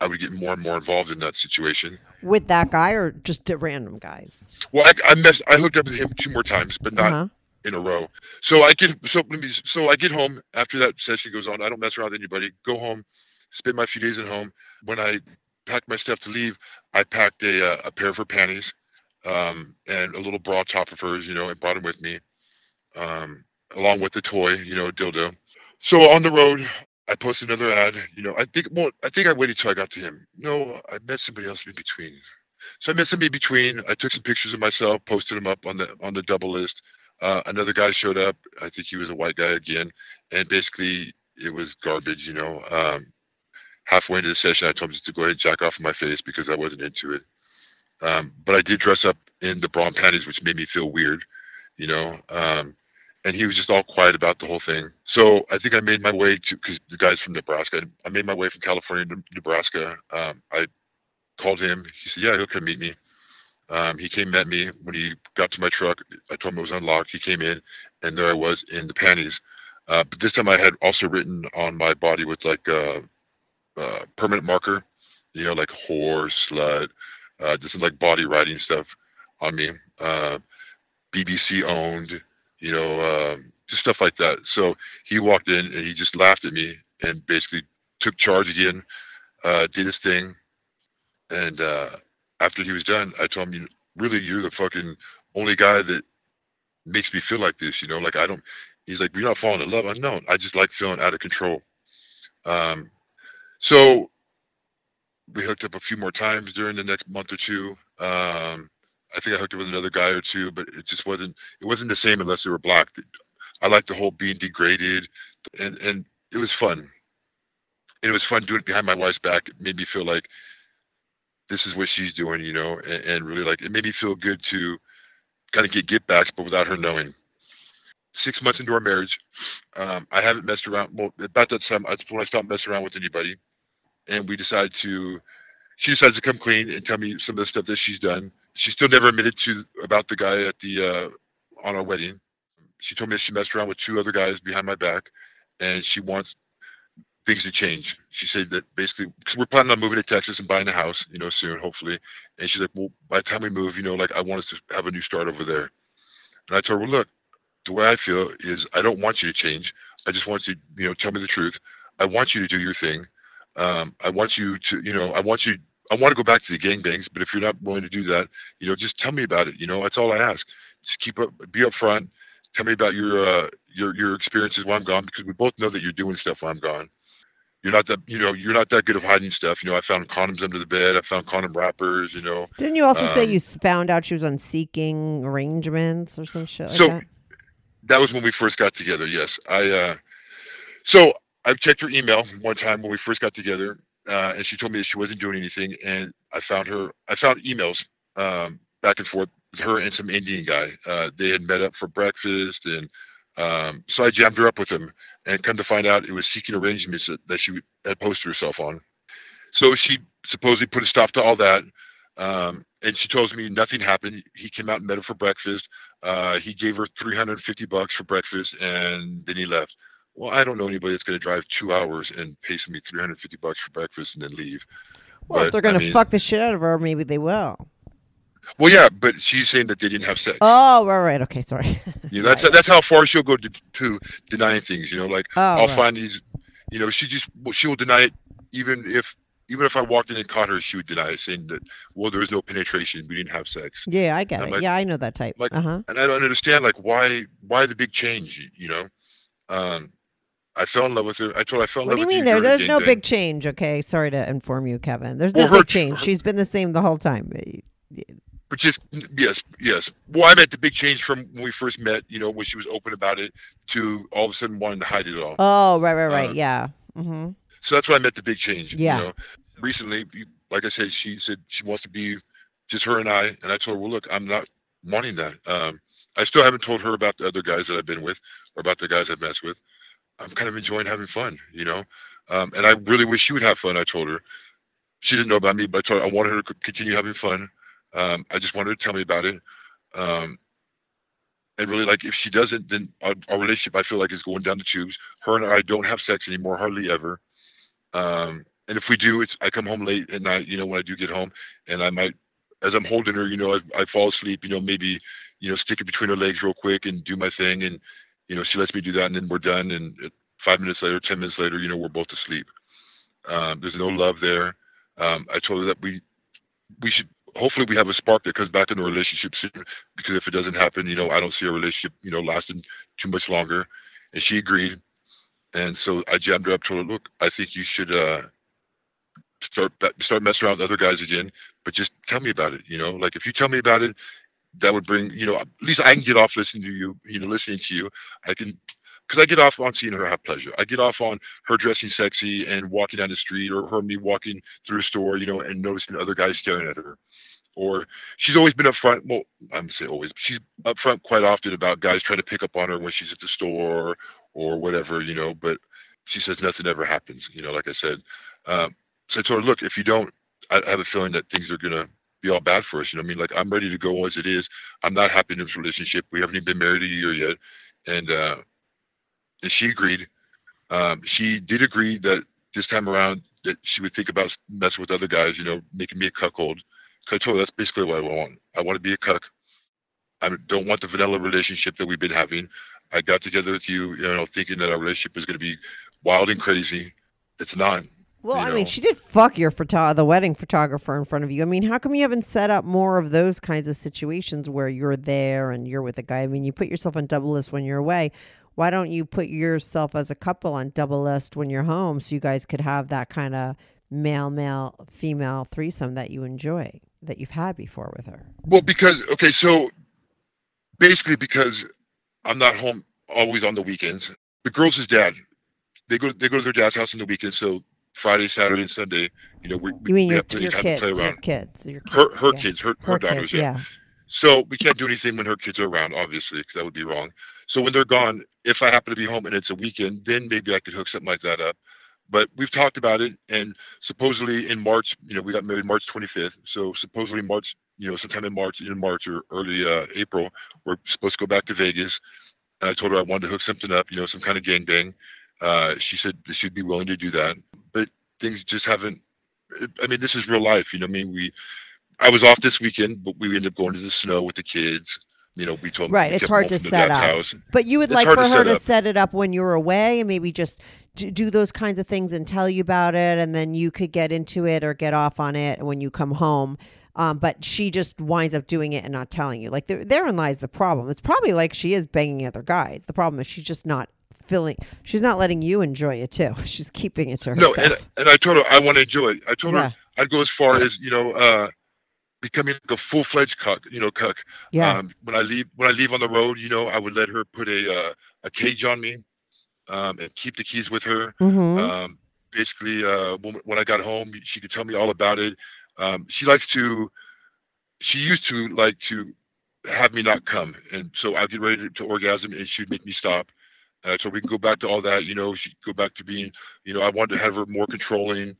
I would get more and more involved in that situation. With that guy or just random guys? Well, I, I messed. I hooked up with him two more times, but not. Uh-huh. In a row. So I get so let me so I get home after that session goes on. I don't mess around with anybody. Go home, spend my few days at home. When I packed my stuff to leave, I packed a a pair of her panties, um, and a little bra top of hers, you know, and brought them with me. Um, along with the toy, you know, dildo. So on the road, I posted another ad. You know, I think well, I think I waited till I got to him. No, I met somebody else in between. So I met somebody in between. I took some pictures of myself, posted them up on the on the double list. Uh, another guy showed up. I think he was a white guy again, and basically it was garbage. You know, um, halfway into the session, I told him just to go ahead and jack off in my face because I wasn't into it. Um, but I did dress up in the bra and panties, which made me feel weird, you know. Um, and he was just all quiet about the whole thing. So I think I made my way to, because the guy's from Nebraska, I made my way from California to Nebraska. Um, I called him. He said, yeah, he'll come meet me. Um, he came, met me. When he got to my truck, I told him it was unlocked. He came in, and there I was in the panties. Uh, but this time I had also written on my body with like a, a permanent marker, you know, like whore, slut. Uh, this is like body writing stuff on me, uh, B B C owned, you know, um, just stuff like that. So he walked in and he just laughed at me and basically took charge again, uh, did his thing. And uh, after he was done, I told him, you, really, you're the fucking only guy that makes me feel like this, you know, like I don't, he's like, you're not falling in love. I'm no, I just like feeling out of control. Um, so we hooked up a few more times during the next month or two. Um, I think I hooked up with another guy or two, but it just wasn't, it wasn't the same unless they were black. I liked the whole being degraded, and, and it was fun. And it was fun doing it behind my wife's back. It made me feel like this is what she's doing, you know, and, and really like, it made me feel good to kind of get get backs, but without her knowing. Six months into our marriage, um, I haven't messed around. Well, about that time, that's when I stopped messing around with anybody. And we decided to, she decides to come clean and tell me some of the stuff that she's done. She still never admitted to about the guy at the, uh, on our wedding. She told me that she messed around with two other guys behind my back, and she wants things to change. She said that basically, because we're planning on moving to Texas and buying a house, you know, soon, hopefully. And she's like, well, by the time we move, you know, like I want us to have a new start over there. And I told her, well, look, the way I feel is I don't want you to change. I just want you to, you know, tell me the truth. I want you to do your thing. Um, I want you to, you know, I want you, I want to go back to the gangbangs, but if you're not willing to do that, you know, just tell me about it. You know, that's all I ask. Just keep up, be upfront. Tell me about your, uh, your, your experiences while I'm gone, because we both know that you're doing stuff while I'm gone. You're not that, you know, you're not that good at hiding stuff. You know, I found condoms under the bed. I found condom wrappers, you know. Didn't you also um, say you found out she was on seeking arrangements or some shit like so, that? So that was when we first got together. Yes. I, uh, so I checked her email one time when we first got together, uh, and she told me that she wasn't doing anything. And I found her, I found emails um, back and forth with her and some Indian guy. Uh, they had met up for breakfast, and um, so I jammed her up with him. And come to find out, it was seeking arrangements that, that she had posted herself on. So she supposedly put a stop to all that, um, and she tells me nothing happened. He came out and met her for breakfast. Uh, he gave her three hundred fifty bucks for breakfast, and then he left. Well, I don't know anybody that's going to drive two hours and pay me three hundred fifty bucks for breakfast and then leave. Well, but, if they're going to I mean, fuck the shit out of her, maybe they will. Well, yeah, but she's saying that they didn't have sex. Oh, right, right. Okay, sorry. You know, that's right. That's how far she'll go to, to denying things. You know, like oh, I'll right. find these. You know, she just she will deny it, even if even if I walked in and caught her, she would deny it, saying that well, there was no penetration, we didn't have sex. Yeah, I get it. Like, yeah, I know that type. Like, uh-huh. And I don't understand like why why the big change? You know. Um, I fell in love with her. I told her I fell in love with her. What do you mean? There, there's no big change, okay? Sorry to inform you, Kevin. There's no big change. She's been the same the whole time. But just, yes, yes. Well, I meant the big change from when we first met, you know, when she was open about it to all of a sudden wanting to hide it all. Oh, right, right, right. Um, yeah. Mm-hmm. So that's why I meant the big change. Yeah. You know? Recently, like I said, she said she wants to be just her and I. And I told her, well, look, I'm not wanting that. Um, I still haven't told her about the other guys that I've been with or about the guys I've messed with. I'm kind of enjoying having fun, you know, um, and I really wish she would have fun. I told her. She didn't know about me, but I told her I wanted her to continue having fun. Um, I just wanted her to tell me about it. Um, and really, like, if she doesn't, then our, our relationship, I feel like, is going down the tubes. Her and I don't have sex anymore, hardly ever. Um, and if we do, it's I come home late at night, you know, when I do get home, and I might, as I'm holding her, you know, I, I fall asleep, you know, maybe, you know, stick it between her legs real quick and do my thing, and you know, she lets me do that, and then we're done. And five minutes later, ten minutes later, you know, we're both asleep. Um, there's no love there. Um, I told her that we we should hopefully we have a spark that comes back into a relationship soon, because if it doesn't happen, you know, I don't see a relationship, you know, lasting too much longer. And she agreed. And so I jammed her up, told her, look, I think you should uh, start start messing around with other guys again, but just tell me about it. You know, like if you tell me about it, that would bring, you know, at least I can get off listening to you, you know, listening to you. I can, because I get off on seeing her have pleasure. I get off on her dressing sexy and walking down the street, or her me walking through a store, you know, and noticing other guys staring at her. Or she's always been upfront. Well, I'm say always, but she's upfront quite often about guys trying to pick up on her when she's at the store or whatever, you know, but she says nothing ever happens, you know, like I said. Um, so I told her, look, if you don't, I, I have a feeling that things are going to be all bad for us. You know what I mean? Like, I'm ready to go as it is. I'm not happy in this relationship. We haven't even been married a year yet. And, uh, and she agreed. Um, she did agree that this time around that she would think about messing with other guys, you know, making me a cuckold. Cause I told her that's basically what I want. I want to be a cuck. I don't want the vanilla relationship that we've been having. I got together with you, you know, thinking that our relationship was going to be wild and crazy. It's not. Well, I know. mean, she did fuck your photo- the wedding photographer in front of you. I mean, how come you haven't set up more of those kinds of situations where you're there and you're with a guy? I mean, you put yourself on Double List when you're away. Why don't you put yourself as a couple on Double List when you're home, so you guys could have that kind of male-male, female threesome that you enjoy, that you've had before with her? Well, because, okay, so basically because I'm not home always on the weekends. The girls is dad. They go they go to their dad's house on the weekends, so Friday, Saturday, and Sunday, you know, we, you mean we your, have plenty of time kids, to play around. Your kids, your kids, her, her yeah. kids, her, her, her daughters, kids, yeah. yeah. So we can't do anything when her kids are around, obviously, because that would be wrong. So when they're gone, if I happen to be home and it's a weekend, then maybe I could hook something like that up. But we've talked about it, and supposedly in March, you know, we got married March twenty-fifth. So supposedly March, you know, sometime in March, in March or early uh, April, we're supposed to go back to Vegas. And I told her I wanted to hook something up, you know, some kind of gangbang. Uh, she said she'd be willing to do that, but things just haven't. I mean, this is real life, you know. I mean, we. I was off this weekend, but we ended up going to the snow with the kids. You know, we told right. Them, it's hard to set up, house. But you would it's like for to her set to set it up when you're away, and maybe just do those kinds of things and tell you about it, and then you could get into it or get off on it when you come home. Um, but she just winds up doing it and not telling you. Like there, therein lies the problem. It's probably like she is banging other guys. The problem is she's just not filling. She's not letting you enjoy it too. She's keeping it to herself. No, and and I told her I want to enjoy it. I told yeah. her I'd go as far as you know. Uh, becoming like a full-fledged cuck, you know, cuck. Yeah. Um, when I leave, when I leave on the road, you know, I would let her put a uh, a cage on me, um, and keep the keys with her. Mm-hmm. Um, basically, uh, when, when I got home, she could tell me all about it. Um, she likes to, she used to like to have me not come, and so I'd get ready to, to orgasm, and she'd make me stop. Uh, so we can go back to all that, you know. She'd go back to being, you know, I wanted to have her more controlling,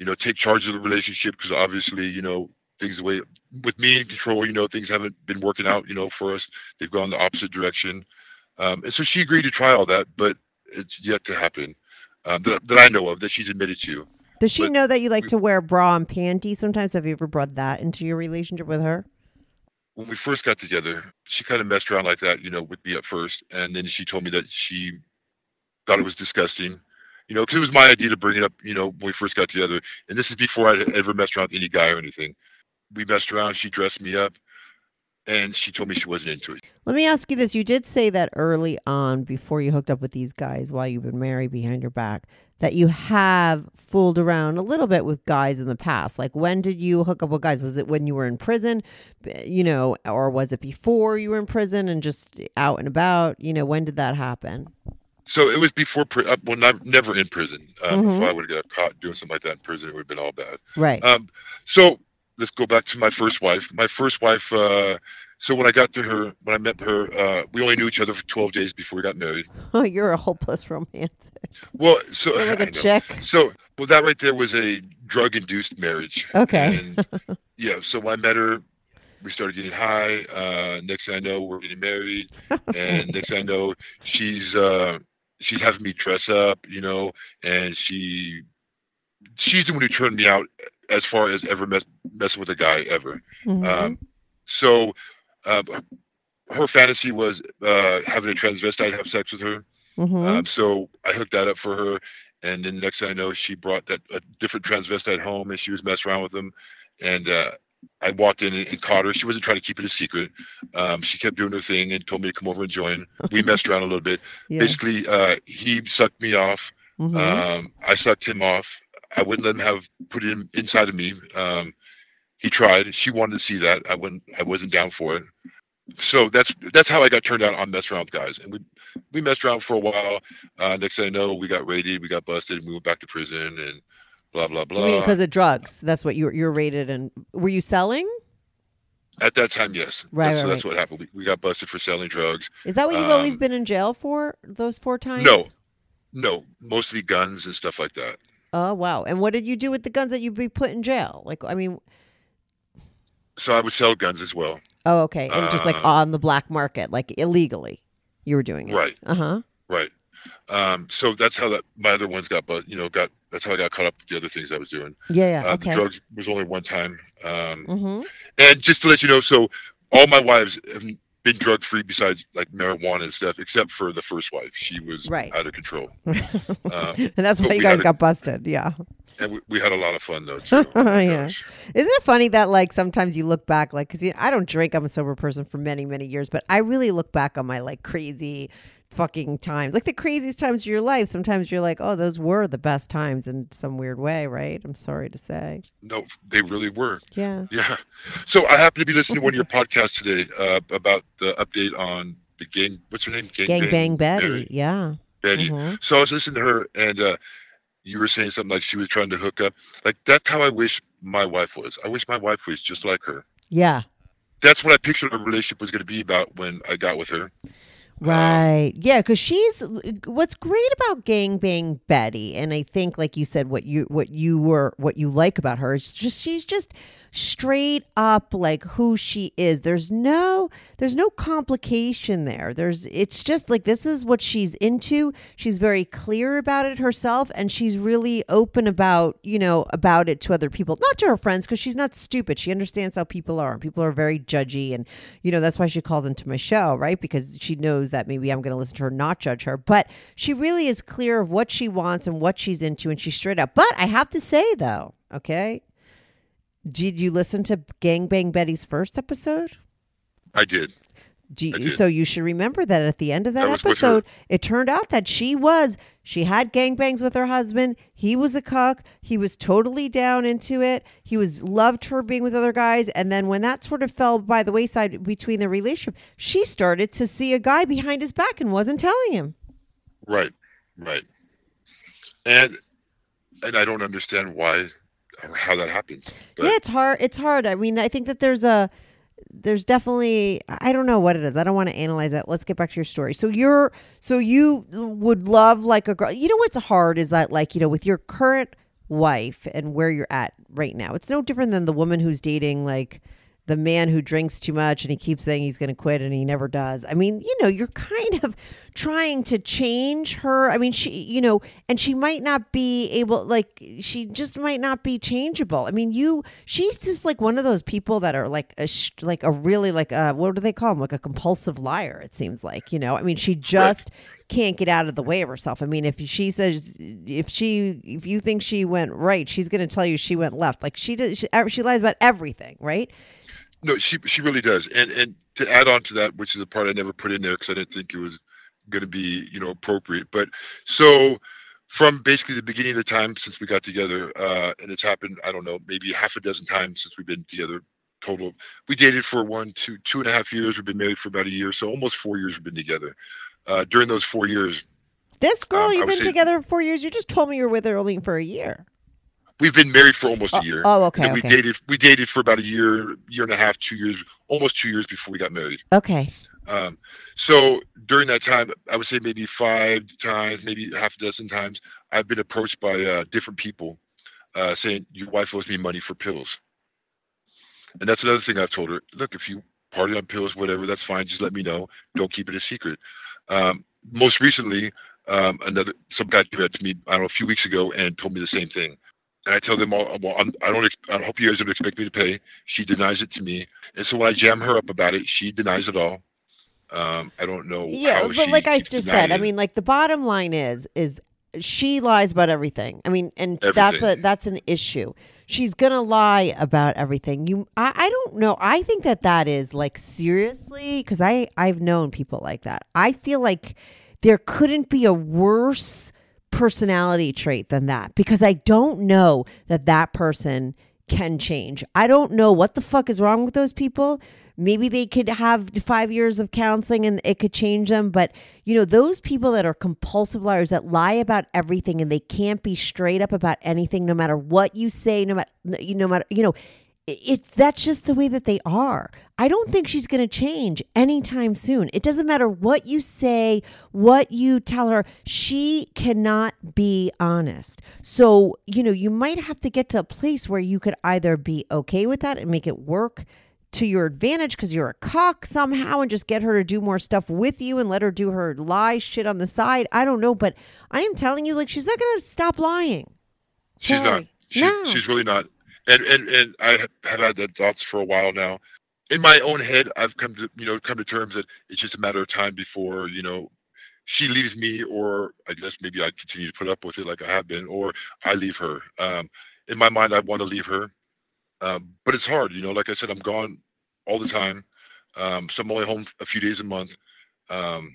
you know, take charge of the relationship, because obviously, you know, things the way with me in control, you know, things haven't been working out, you know, for us. They've gone the opposite direction. Um, and so she agreed to try all that, but it's yet to happen um, that, that I know of, that she's admitted to. Does she but know that you like we, to wear bra and panties sometimes? Have you ever brought that into your relationship with her? When we first got together, she kind of messed around like that, you know, with me at first. And then she told me that she thought it was disgusting. You know, because it was my idea to bring it up, you know, when we first got together. And this is before I had ever messed around with any guy or anything. We messed around. She dressed me up, and she told me she wasn't into it. Let me ask you this. You did say that early on, before you hooked up with these guys, while you've been married behind your back, that you have fooled around a little bit with guys in the past. Like, when did you hook up with guys? Was it when you were in prison, you know, or was it before you were in prison and just out and about? You know, when did that happen? So it was before, well, not, never in prison. Um, mm-hmm. If I would have got caught doing something like that in prison, it would have been all bad. Right. Um, so... Let's go back to my first wife. My first wife, uh, so when I got to her, when I met her, uh, we only knew each other for twelve days before we got married. Oh, you're a hopeless romantic. Well, so... You're like a chick. So, well, that right there was a drug-induced marriage. Okay. And, yeah, so when I met her, we started getting high. Uh, next thing I know, we're getting married. And next thing I know, she's, uh, she's having me dress up, you know, and she... She's the one who turned me out as far as ever mess, messing with a guy ever. Mm-hmm. Um, so um, her fantasy was uh, having a transvestite have sex with her. Mm-hmm. Um, so I hooked that up for her. And then next thing I know, she brought that a different transvestite home, and she was messing around with him. And uh, I walked in and caught her. She wasn't trying to keep it a secret. Um, she kept doing her thing and told me to come over and join. We messed around a little bit. Yeah. Basically, uh, he sucked me off. Mm-hmm. Um, I sucked him off. I wouldn't let him have put it in, inside of me. Um, he tried. She wanted to see that. I wouldn't. I wasn't down for it. So that's that's how I got turned out on mess around with guys. And we we messed around for a while. Uh, next thing I know, we got raided. We got busted. And we went back to prison and blah, blah, blah. I mean, because of drugs. That's what you were, you were raided. And were you selling? At that time, yes. Right, that's, right, so that's right. what happened. We, we got busted for selling drugs. Is that what you've um, always been in jail for, those four times? No. No. Mostly guns and stuff like that. Oh, wow. And what did you do with the guns that you'd be put in jail? Like, I mean... So I would sell guns as well. Oh, okay. And uh, just like on the black market, like illegally, you were doing it. Right. Uh-huh. Right. Um, so that's how that my other ones got, but you know, got, that's how I got caught up with the other things I was doing. Yeah. yeah uh, okay. The drugs was only one time. Um, mm-hmm. And just to let you know, so all my wives have been drug free besides like marijuana and stuff, except for the first wife. She was right. out of control. uh, and that's why you guys a, got busted. Yeah. And we, we had a lot of fun though. Too. Oh, yeah. Gosh. Isn't it funny that like sometimes you look back, like, cause you know, I don't drink, I'm a sober person for many, many years, but I really look back on my like crazy fucking times, like the craziest times of your life. Sometimes you're like, oh, those were the best times in some weird way, right? I'm sorry to say. No, they really were. Yeah. Yeah. So I happened to be listening to one of your podcasts today uh, about the update on the gang, what's her name? Gangbang Gang Betty. Mary. Yeah. Betty. Mm-hmm. So I was listening to her and uh, you were saying something like she was trying to hook up. Like that's how I wish my wife was. I wish my wife was just like her. Yeah. That's what I pictured a relationship was going to be about when I got with her. Right. Um, yeah, because she's what's great about Gangbang Betty, and I think, like you said, what you what you were what you like about her is just she's just straight up like who she is. There's no there's no complication there. There's it's just like this is what she's into. She's very clear about it herself, and she's really open about you know about it to other people, not to her friends, because she's not stupid. She understands how people are. People are very judgy, and you know that's why she calls into my show, right? Because she knows that maybe I'm going to listen to her, not judge her. But she really is clear of what she wants and what she's into, and she's straight up. But I have to say, though, okay, did you listen to Gangbang Betty's first episode? I did. Do you, I did. So you should remember that at the end of that episode, it turned out that she was, she had gangbangs with her husband. He was a cuck. He was totally down into it. He was loved her being with other guys. And then when that sort of fell by the wayside between the relationship, she started to see a guy behind his back and wasn't telling him. Right. Right. And, and I don't understand why or how that happens. But. Yeah, it's hard. It's hard. I mean, I think that there's a, There's definitely, I don't know what it is. I don't want to analyze that. Let's get back to your story. So you're, so you would love like a girl, you know, what's hard is that like, you know, with your current wife and where you're at right now, it's no different than the woman who's dating, like the man who drinks too much and he keeps saying he's going to quit and he never does. I mean, you know, you're kind of trying to change her. I mean, she, you know, and she might not be able, like, she just might not be changeable. I mean, you, she's just like one of those people that are like, a, like a really like, a, what do they call them? Like a compulsive liar, it seems like, you know, I mean, she just can't get out of the way of herself. I mean, if she says, if she, if you think she went right, she's going to tell you she went left. Like she does, she, she lies about everything, right? No, she she really does. And and to add on to that, which is a part I never put in there because I didn't think it was going to be, you know, appropriate. But so from basically the beginning of the time since we got together, uh, and it's happened, I don't know, maybe half a dozen times since we've been together total. We dated for one, two, two and a half years. We've been married for about a year. So almost four years we've been together. Uh, during those four years. This girl um, you've been together for four years. You just told me you were with her only for a year. We've been married for almost a year. Oh, okay. And we okay. dated. We dated for about a year, year and a half, two years, almost two years before we got married. Okay. Um, so during that time, I would say maybe five times, maybe half a dozen times, I've been approached by uh, different people uh, saying, "Your wife owes me money for pills." And that's another thing I've told her. Look, if you party on pills, whatever, that's fine. Just let me know. Don't keep it a secret. Um, most recently, um, another some guy came up to me, I don't know, a few weeks ago, and told me the same thing. And I tell them all, well, I'm, I don't. Ex- I hope you guys don't expect me to pay. She denies it to me, and so when I jam her up about it, she denies it all. Um, I don't know. Yeah, how but she like I just said, it. I mean, like the bottom line is, is she lies about everything. I mean, and everything. that's a that's an issue. she's going to lie about everything. You, I, I don't know. I think that that is like, seriously, because I, I've known people like that. I feel like there couldn't be a worse personality trait than that, because I don't know that that person can change. I don't know what the fuck is wrong with those people. Maybe they could have five years of counseling and it could change them. But, you know, those people that are compulsive liars, that lie about everything and they can't be straight up about anything, no matter what you say, no matter, you know, matter, you know, it, it, that's just the way that they are. I don't think she's going to change anytime soon. It doesn't matter what you say, what you tell her. She cannot be honest. So, you know, you might have to get to a place where you could either be okay with that and make it work to your advantage because you're a cuck somehow, and just get her to do more stuff with you and let her do her lie shit on the side. I don't know, but I am telling you, like, she's not going to stop lying. She's Sorry. not. She, no. She's really not. And, and and I have had that thoughts for a while now. In my own head, I've come to, you know, come to terms that it's just a matter of time before, you know, she leaves me, or I guess maybe I continue to put up with it like I have been, or I leave her. Um, in my mind, I want to leave her. Um, but it's hard, you know, like I said, I'm gone all the time. Um, so I'm only home a few days a month. Um,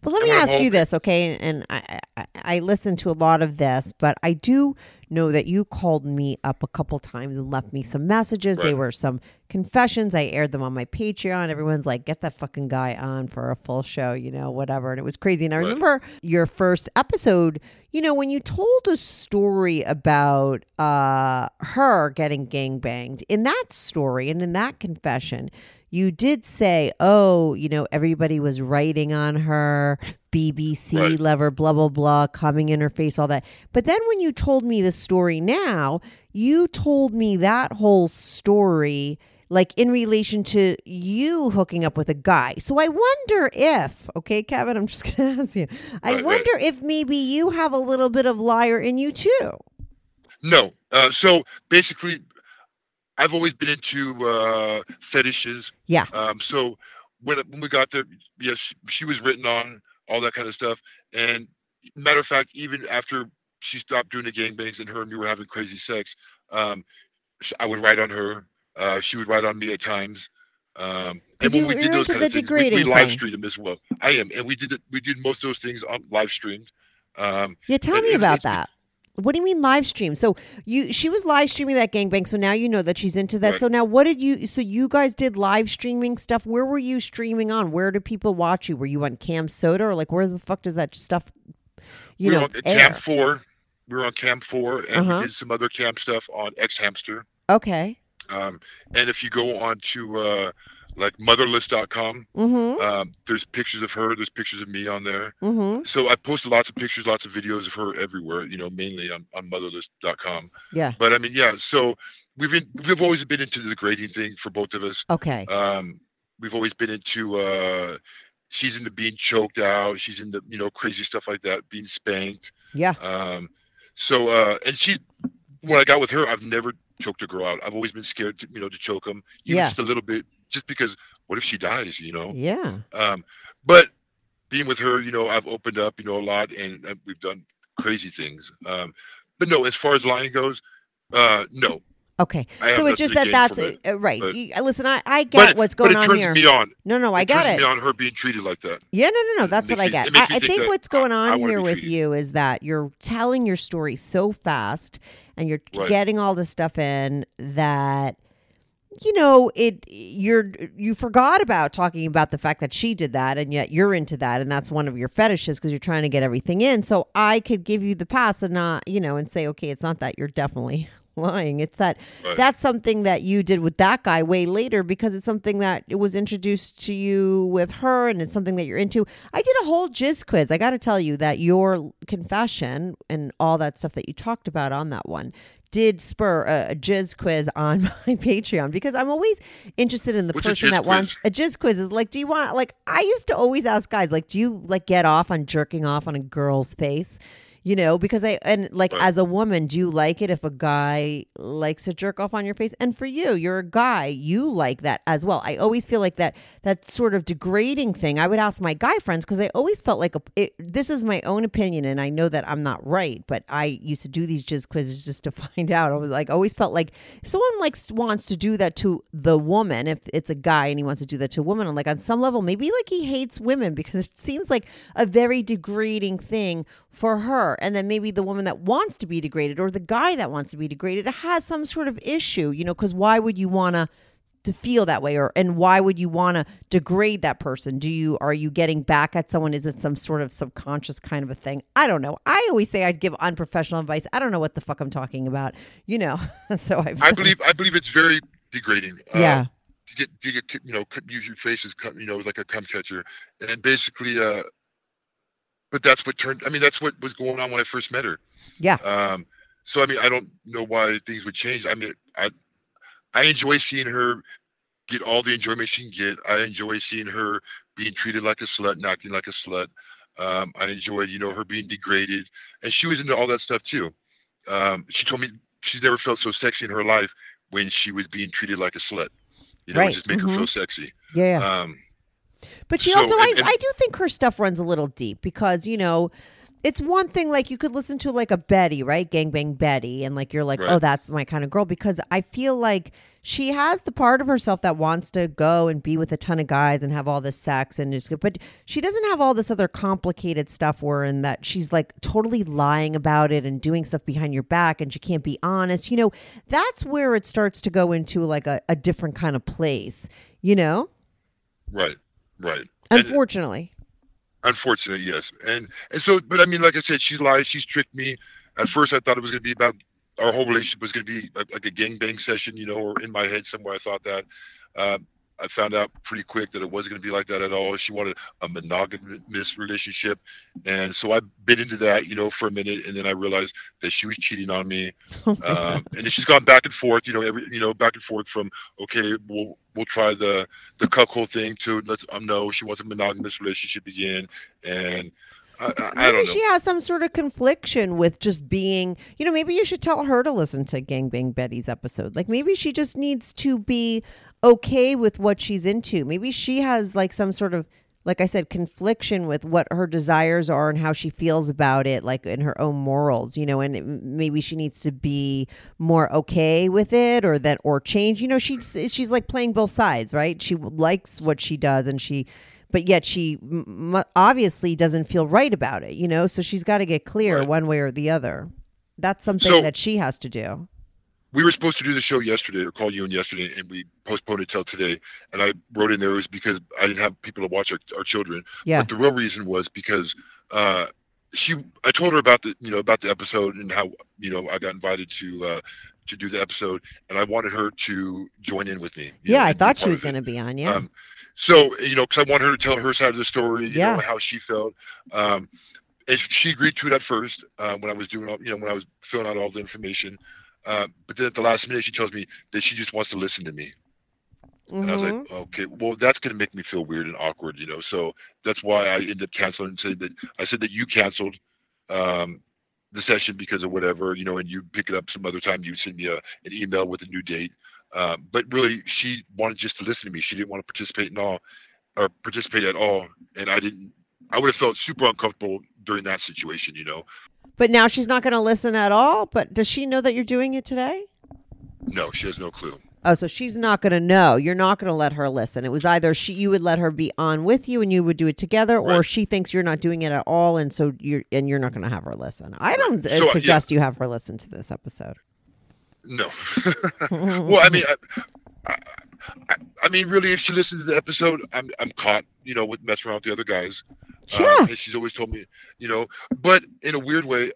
but let me ask home- you this, okay? And I, I, I listen to a lot of this, but I do know that you called me up a couple times and left me some messages. Right. They were some confessions. I aired them on my Patreon. Everyone's like, get that fucking guy on for a full show, you know, whatever. And it was crazy. And I right. remember your first episode, you know, when you told a story about uh, her getting gangbanged. In that story and in that confession, you did say, oh, you know, everybody was writing on her, B B C right. lover, blah, blah, blah, coming in her face, all that. But then when you told me this story now, you told me that whole story, like in relation to you hooking up with a guy. So I wonder if, okay, Kevin, I'm just going to ask you, I right, wonder right. if maybe you have a little bit of liar in you too. No. Uh, so basically, I've always been into uh, fetishes. Yeah. Um, so when when we got there, yes, she, she was written on, all that kind of stuff. And matter of fact, even after she stopped doing the gangbangs and her and me were having crazy sex, um, I would write on her. Uh, she would write on me at times. Um, and when we did those kind of things, we, we live streamed them as well. I am, and we did we did most of those things on live streamed. Um, yeah, tell and, me and about that. What do you mean live stream? So you, she was live streaming that gangbang. So now you know that she's into that. Right. So now what did you, so you guys did live streaming stuff. Where were you streaming on? Where do people watch you? Were you on Cam Soda or like, where the fuck does that stuff, you we know, on Cam four. We were on Cam four and uh-huh. we did some other Cam stuff on X Hamster. Okay. Um, and if you go on to uh, like motherless dot com, mm-hmm. um, there's pictures of her, there's pictures of me on there. Mm-hmm. So I posted lots of pictures, lots of videos of her everywhere, you know, mainly on, on motherless dot com. Yeah. But I mean, yeah, so we've been, we've always been into the grading thing for both of us. Okay. Um, we've always been into, uh, she's into being choked out. She's into, you know, crazy stuff like that, being spanked. Yeah. Um, so, uh, and she, when I got with her, I've never choked a girl out. I've always been scared to, you know, to choke them. Even yeah. Just a little bit, just because what if she dies, you know? Yeah. Um, but being with her, you know, I've opened up, you know, a lot, and uh, we've done crazy things. Um, but no, as far as lying goes, uh, no. Okay. So it's just that that's it, it, right. But, you, listen, I, I get but, what's going but it turns on here. Me on. No, no, I it got turns it. Me on her being treated like that. Yeah, no, no, no. That's what I get. I, I think what's going on here with treated. You is that you're telling your story so fast and you're right. getting all this stuff in that, you know, it you're you forgot about talking about the fact that she did that, and yet you're into that, and that's one of your fetishes because you're trying to get everything in. So I could give you the pass and not, you know, and say, okay, it's not that you're definitely lying. It's that right. that's something that you did with that guy way later because it's something that it was introduced to you with her, and it's something that you're into. I did a whole jizz quiz. I got to tell you that your confession and all that stuff that you talked about on that one did spur a, a jizz quiz on my Patreon because I'm always interested in the What's person that quiz? Wants a jizz quiz is like, do you want, like, I used to always ask guys, like, do you like get off on jerking off on a girl's face? you know, because I, and like, right. as a woman, do you like it if a guy likes to jerk off on your face? And for you, you're a guy, you like that as well. I always feel like that, that sort of degrading thing. I would ask my guy friends, because I always felt like a, it, this is my own opinion, and I know that I'm not right, but I used to do these jizz quizzes just to find out. I was like, always felt like if someone likes, wants to do that to the woman, if it's a guy and he wants to do that to a woman, I'm like, on some level, maybe like he hates women, because it seems like a very degrading thing for her. And then maybe the woman that wants to be degraded, or the guy that wants to be degraded, has some sort of issue, you know, because why would you want to to feel that way? Or, and why would you want to degrade that person? Do you, are you getting back at someone? Is it some sort of subconscious kind of a thing? I don't know. I always say I'd give unprofessional advice. I don't know what the fuck I'm talking about, you know? So I've, I believe, I believe it's very degrading. Yeah. Uh, to get, to get, you know, use your face as, you know, it was like a cum catcher, and basically, uh, but that's what turned, I mean, that's what was going on when I first met her. Yeah. Um, so, I mean, I don't know why things would change. I mean, I, I enjoy seeing her get all the enjoyment she can get. I enjoy seeing her being treated like a slut and acting like a slut. Um, I enjoyed, you know, her being degraded. And she was into all that stuff too. Um, she told me she's never felt so sexy in her life when she was being treated like a slut. You know, right. Just make mm-hmm. her feel sexy. Yeah. Um, but she so, also, and, and, I, I do think her stuff runs a little deep, because, you know, it's one thing, like, you could listen to, like, a Betty, right? Gangbang Betty. And, like, you're like, right. oh, that's my kind of girl. Because I feel like she has the part of herself that wants to go and be with a ton of guys and have all this sex. and just, But she doesn't have all this other complicated stuff where in that she's, like, totally lying about it and doing stuff behind your back, and she can't be honest. You know, that's where it starts to go into, like, a, a different kind of place, you know? Right, right. Unfortunately. And- Unfortunately, yes. And and so, but I mean, like I said, she's lied. She's tricked me. At first, I thought it was going to be about, our whole relationship was going to be a, like a gangbang session, you know, or in my head somewhere I thought that. Um, I found out pretty quick that it wasn't going to be like that at all. She wanted a monogamous relationship. And so I bit into that, you know, for a minute. And then I realized that she was cheating on me. um, and then she's gone back and forth, you know, every, you know, back and forth from, okay, we'll, we'll try the, the cuckold thing to let's, um, no, she wants a monogamous relationship again. And, I, I, I don't maybe know. She has some sort of confliction with just being, you know, maybe you should tell her to listen to Gangbang Betty's episode. Like, maybe she just needs to be okay with what she's into. Maybe she has, like, some sort of, like I said, confliction with what her desires are and how she feels about it, like, in her own morals, you know, and maybe she needs to be more okay with it, or that, or change, you know, she's, she's like playing both sides, right? She likes what she does, and she, but yet she m- obviously doesn't feel right about it, you know? So she's got to get clear right. one way or the other. That's something so, that she has to do. We were supposed to do the show yesterday, or call you in yesterday, and we postponed it till today. And I wrote in there it was because I didn't have people to watch our, our children. Yeah. But the real reason was because uh, she, I told her about the, you know, about the episode and how, you know, I got invited to, uh, to do the episode, and I wanted her to join in with me. Yeah. Know, I thought she was going to be on. Yeah. Um, So, you know, because I want her to tell her side of the story, you yeah. know, how she felt. Um, and she agreed to it at first uh, when I was doing all, you know, when I was filling out all the information. Uh, but then at the last minute, she tells me that she just wants to listen to me. Mm-hmm. And I was like, okay, well, that's going to make me feel weird and awkward, you know. So that's why I ended up canceling and said that I said that you canceled um, the session because of whatever, you know, and you pick it up some other time. You send me a, an email with a new date. Uh, but really, she wanted just to listen to me. She didn't want to participate in all, or participate at all. And I didn't. I would have felt super uncomfortable during that situation, you know. But now she's not going to listen at all. But does she know that you're doing it today? No, she has no clue. Oh, so she's not going to know. You're not going to let her listen. It was either she, you would let her be on with you, and you would do it together, right. or she thinks you're not doing it at all, and so you're and you're not going to have her listen. I don't right. so, suggest yeah. you have her listen to this episode. No. Well, I mean, I, I, I, I mean, really, if she listens to the episode, I'm I'm caught, you know, with messing around with the other guys. Yeah. Um, and she's always told me, you know, but in a weird way,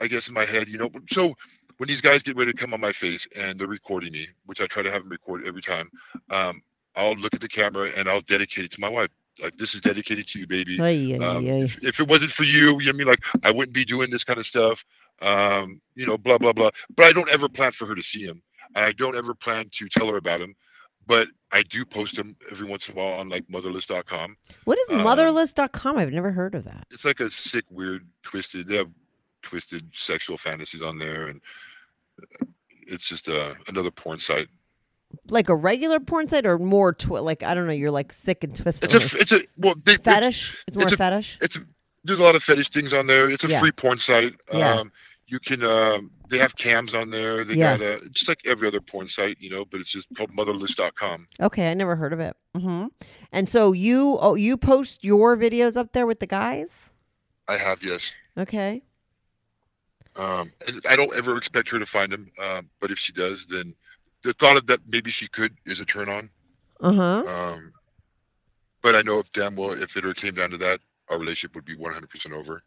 I guess in my head, you know, so when these guys get ready to come on my face and they're recording me, which I try to have them record every time, um, I'll look at the camera and I'll dedicate it to my wife. Like, this is dedicated to you, baby. Aye, um, aye, aye. If, if it wasn't for you, you know what I mean? Like, I wouldn't be doing this kind of stuff. Um, you know, blah, blah, blah. But I don't ever plan for her to see him. I don't ever plan to tell her about him. but I do post them every once in a while on like motherless dot com. What is motherless dot com? Um, I've never heard of that. It's like a sick, weird, twisted, they have twisted sexual fantasies on there. And it's just uh, another porn site. Like a regular porn site or more twi- like, I don't know, you're like sick and twisted. It's a, it's a, well, they, fetish. It's, it's more it's a, fetish. It's a, there's a lot of fetish things on there. It's a yeah. free porn site. Yeah. Um, You can, uh, they have cams on there. They yeah. got a, just like every other porn site, you know, but it's just called motherless dot com. Okay. I never heard of it. Mm-hmm. And so you, oh, you post your videos up there with the guys? I have, yes. Okay. Um, I don't ever expect her to find them. Uh, but if she does, then the thought of that maybe she could is a turn on. Uh-huh. Um, but I know if damn well, if it came down to that, our relationship would be one hundred percent over.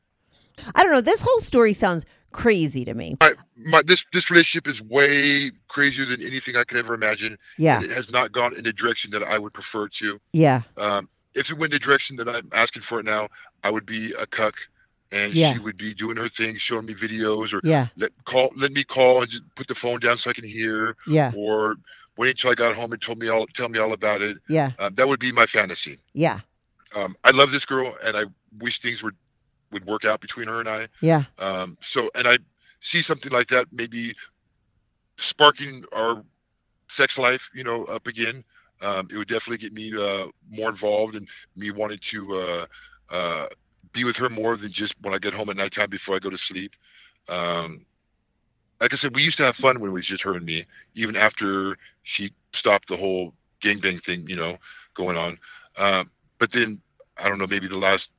I don't know. This whole story sounds crazy to me. My, my, this this relationship is way crazier than anything I could ever imagine. Yeah, it has not gone in the direction that I would prefer to. Yeah. Um, if it went the direction that I'm asking for it now, I would be a cuck, and yeah. she would be doing her thing, showing me videos, or yeah. let call, let me call and just put the phone down so I can hear. Yeah. Or wait until I got home and told me all tell me all about it. Yeah. Um, that would be my fantasy. Yeah. Um, I love this girl, and I wish things were. would work out between her and I. Yeah. Um, so, and I see something like that, maybe sparking our sex life, you know, up again. Um, it would definitely get me uh, more involved and me wanting to uh, uh, be with her more than just when I get home at nighttime before I go to sleep. Um, like I said, we used to have fun when it was just her and me, even after she stopped the whole gangbang thing, you know, going on. Um, but then, I don't know, maybe the last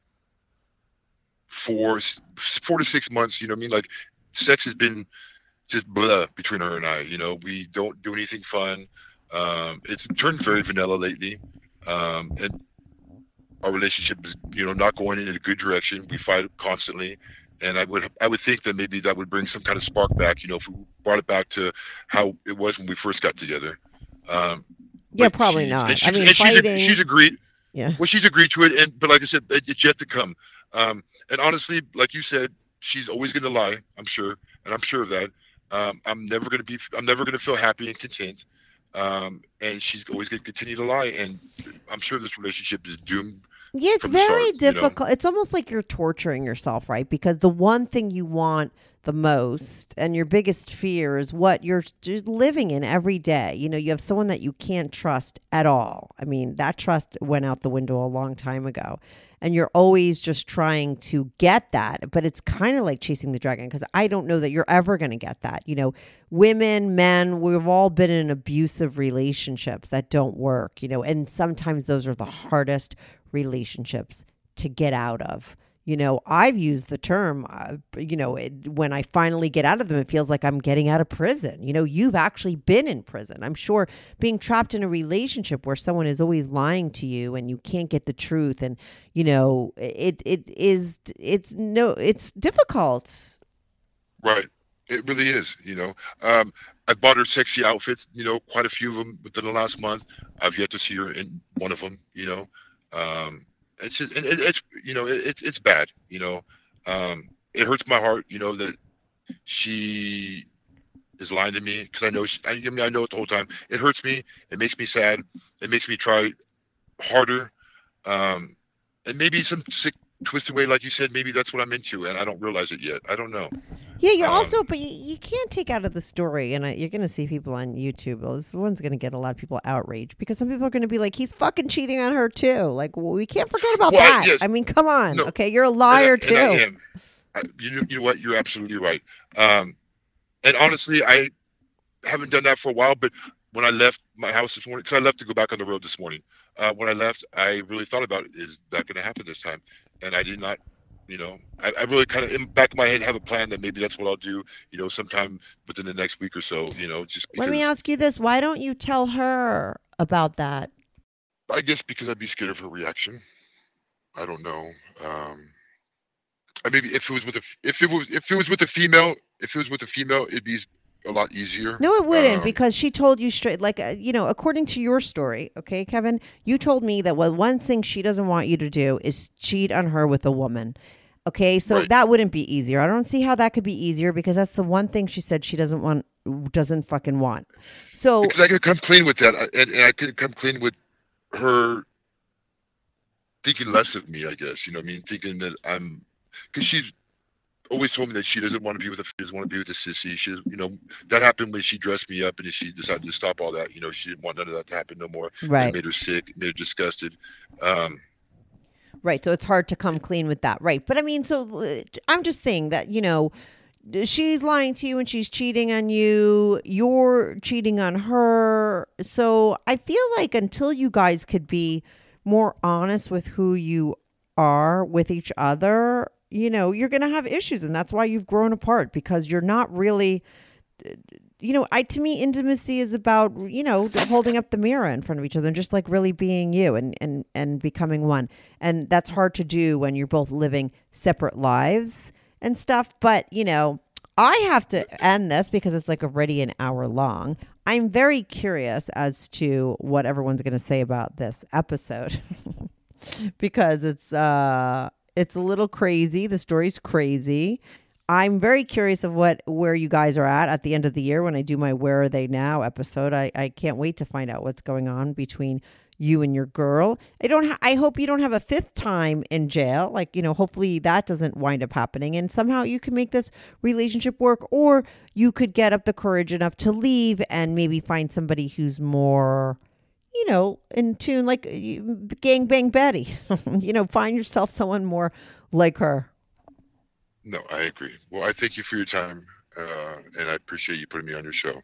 Four, four to six months, you know what I mean? Like, sex has been just blah between her and I. You know, we don't do anything fun. Um, it's turned very vanilla lately, um, and our relationship is, you know, not going in a good direction. We fight constantly, and I would, I would think that maybe that would bring some kind of spark back. You know, if we brought it back to how it was when we first got together. Um, yeah, probably she, not. She, I mean, fighting. She's, she's agreed. Yeah. Well, she's agreed to it, and but like I said, it's yet to come. Um, And honestly, like you said, she's always going to lie, I'm sure. And I'm sure of that. Um, I'm never going to be, I'm never going to feel happy and content. Um, and she's always going to continue to lie. And I'm sure this relationship is doomed. Yeah, it's very start, difficult. You know? It's almost like you're torturing yourself, right? Because the one thing you want the most and your biggest fear is what you're just living in every day. You know, you have someone that you can't trust at all. I mean, that trust went out the window a long time ago. And you're always just trying to get that. But it's kind of like chasing the dragon, because I don't know that you're ever going to get that. You know, women, men, we've all been in abusive relationships that don't work, you know, and sometimes those are the hardest relationships to get out of. You know, I've used the term, uh, you know, it, when I finally get out of them, it feels like I'm getting out of prison. You know, you've actually been in prison. I'm sure being trapped in a relationship where someone is always lying to you and you can't get the truth. And, you know, it it is it's no it's difficult. Right. It really is. You know, um, I bought her sexy outfits, you know, quite a few of them within the last month. I've yet to see her in one of them, you know. Um It's just, it, it's, you know, it, it's, it's bad, you know, um, it hurts my heart, you know, that she is lying to me. Cause I know, she, I, I mean, I know it the whole time. It hurts me. It makes me sad. It makes me try harder. Um, and maybe some sick, twisted way, like you said, maybe that's what I'm into. And I don't realize it yet. I don't know. Yeah. You're um, also, but you, you can't take out of the story. And I, you're going to see people on YouTube. Well, this one's going to get a lot of people outraged, because some people are going to be like, he's fucking cheating on her too. Like, well, we can't forget about well, that. I, yes, I mean, come on. No, okay. You're a liar and I, too. And I am. I, you, you know what? You're absolutely right. Um, and honestly, I haven't done that for a while, but when I left my house this morning, cause I left to go back on the road this morning. Uh, when I left, I really thought about, is that going to happen this time? And I did not, you know, I, I really kind of, in the back of my head, have a plan that maybe that's what I'll do, you know, sometime within the next week or so, you know, just because. Let me ask you this. Why don't you tell her about that? I guess because I'd be scared of her reaction. I don't know. Um, I mean, if it was with a, if it was, if it was with a female, if it was with a female, it'd be a lot easier. No, it wouldn't, um, because she told you straight, like, uh, you know, according to your story, okay, Kevin, you told me that well, one thing she doesn't want you to do is cheat on her with a woman. Okay, so right. That wouldn't be easier. I don't see how that could be easier, because that's the one thing she said she doesn't want doesn't fucking want. So because I could come clean with that, and, and I could come clean with her thinking less of me, I guess. You know what I mean? Thinking that I'm, because she's always told me that she doesn't want to be with a, she doesn't want to be with a sissy. She, you know, that happened when she dressed me up, and she decided to stop all that. You know, she didn't want none of that to happen no more. Right. It made her sick. It made her disgusted. Um, right. So it's hard to come clean with that. Right. But I mean, so I'm just saying that, you know, she's lying to you and she's cheating on you. You're cheating on her. So I feel like until you guys could be more honest with who you are with each other, you know, you're going to have issues. And that's why you've grown apart, because you're not really, you know, I, to me, intimacy is about, you know, holding up the mirror in front of each other and just like really being you and, and, and becoming one. And that's hard to do when you're both living separate lives and stuff. But, you know, I have to end this because it's like already an hour long. I'm very curious as to what everyone's going to say about this episode because it's, uh, it's a little crazy. The story's crazy. I'm very curious of what where you guys are at at the end of the year when I do my Where Are They Now episode. I, I can't wait to find out what's going on between you and your girl. I don't. Ha- I hope you don't have a fifth time in jail. Like, you know, hopefully that doesn't wind up happening. And somehow you can make this relationship work, or you could get up the courage enough to leave and maybe find somebody who's more, you know, in tune, like Gangbang Betty. You know, find yourself someone more like her. No, I agree. Well, I thank you for your time, uh, and I appreciate you putting me on your show.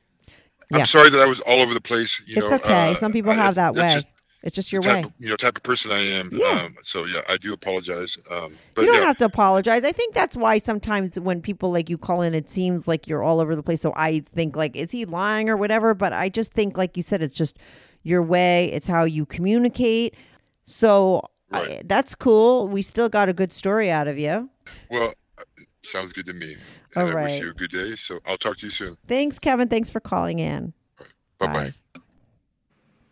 Yeah. I'm sorry that I was all over the place. You it's know, okay. Uh, Some people have I, that way. Just, it's just your way. Of, you know, type of person I am. Yeah. Um, so, yeah, I do apologize. Um, but you don't yeah. have to apologize. I think that's why sometimes when people like you call in, it seems like you're all over the place. So I think like, is he lying or whatever? But I just think, like you said, it's just your way. It's how you communicate. So right. I, that's cool. We still got a good story out of you. Well, sounds good to me. All and right. I wish you a good day. So I'll talk to you soon. Thanks, Kevin. Thanks for calling in. Right. Bye-bye.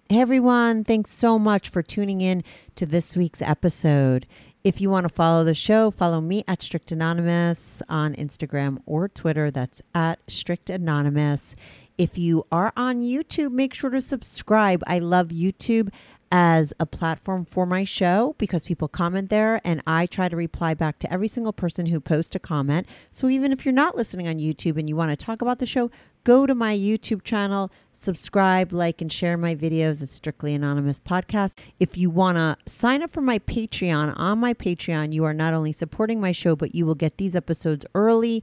Hey, everyone. Thanks so much for tuning in to this week's episode. If you want to follow the show, follow me at Strict Anonymous on Instagram or Twitter. That's at Strict Anonymous. If you are on YouTube, make sure to subscribe. I love YouTube as a platform for my show because people comment there and I try to reply back to every single person who posts a comment. So even if you're not listening on YouTube and you want to talk about the show, go to my YouTube channel, subscribe, like, and share my videos. It's Strictly Anonymous Podcast. If you want to sign up for my Patreon, on my Patreon, you are not only supporting my show, but you will get these episodes early,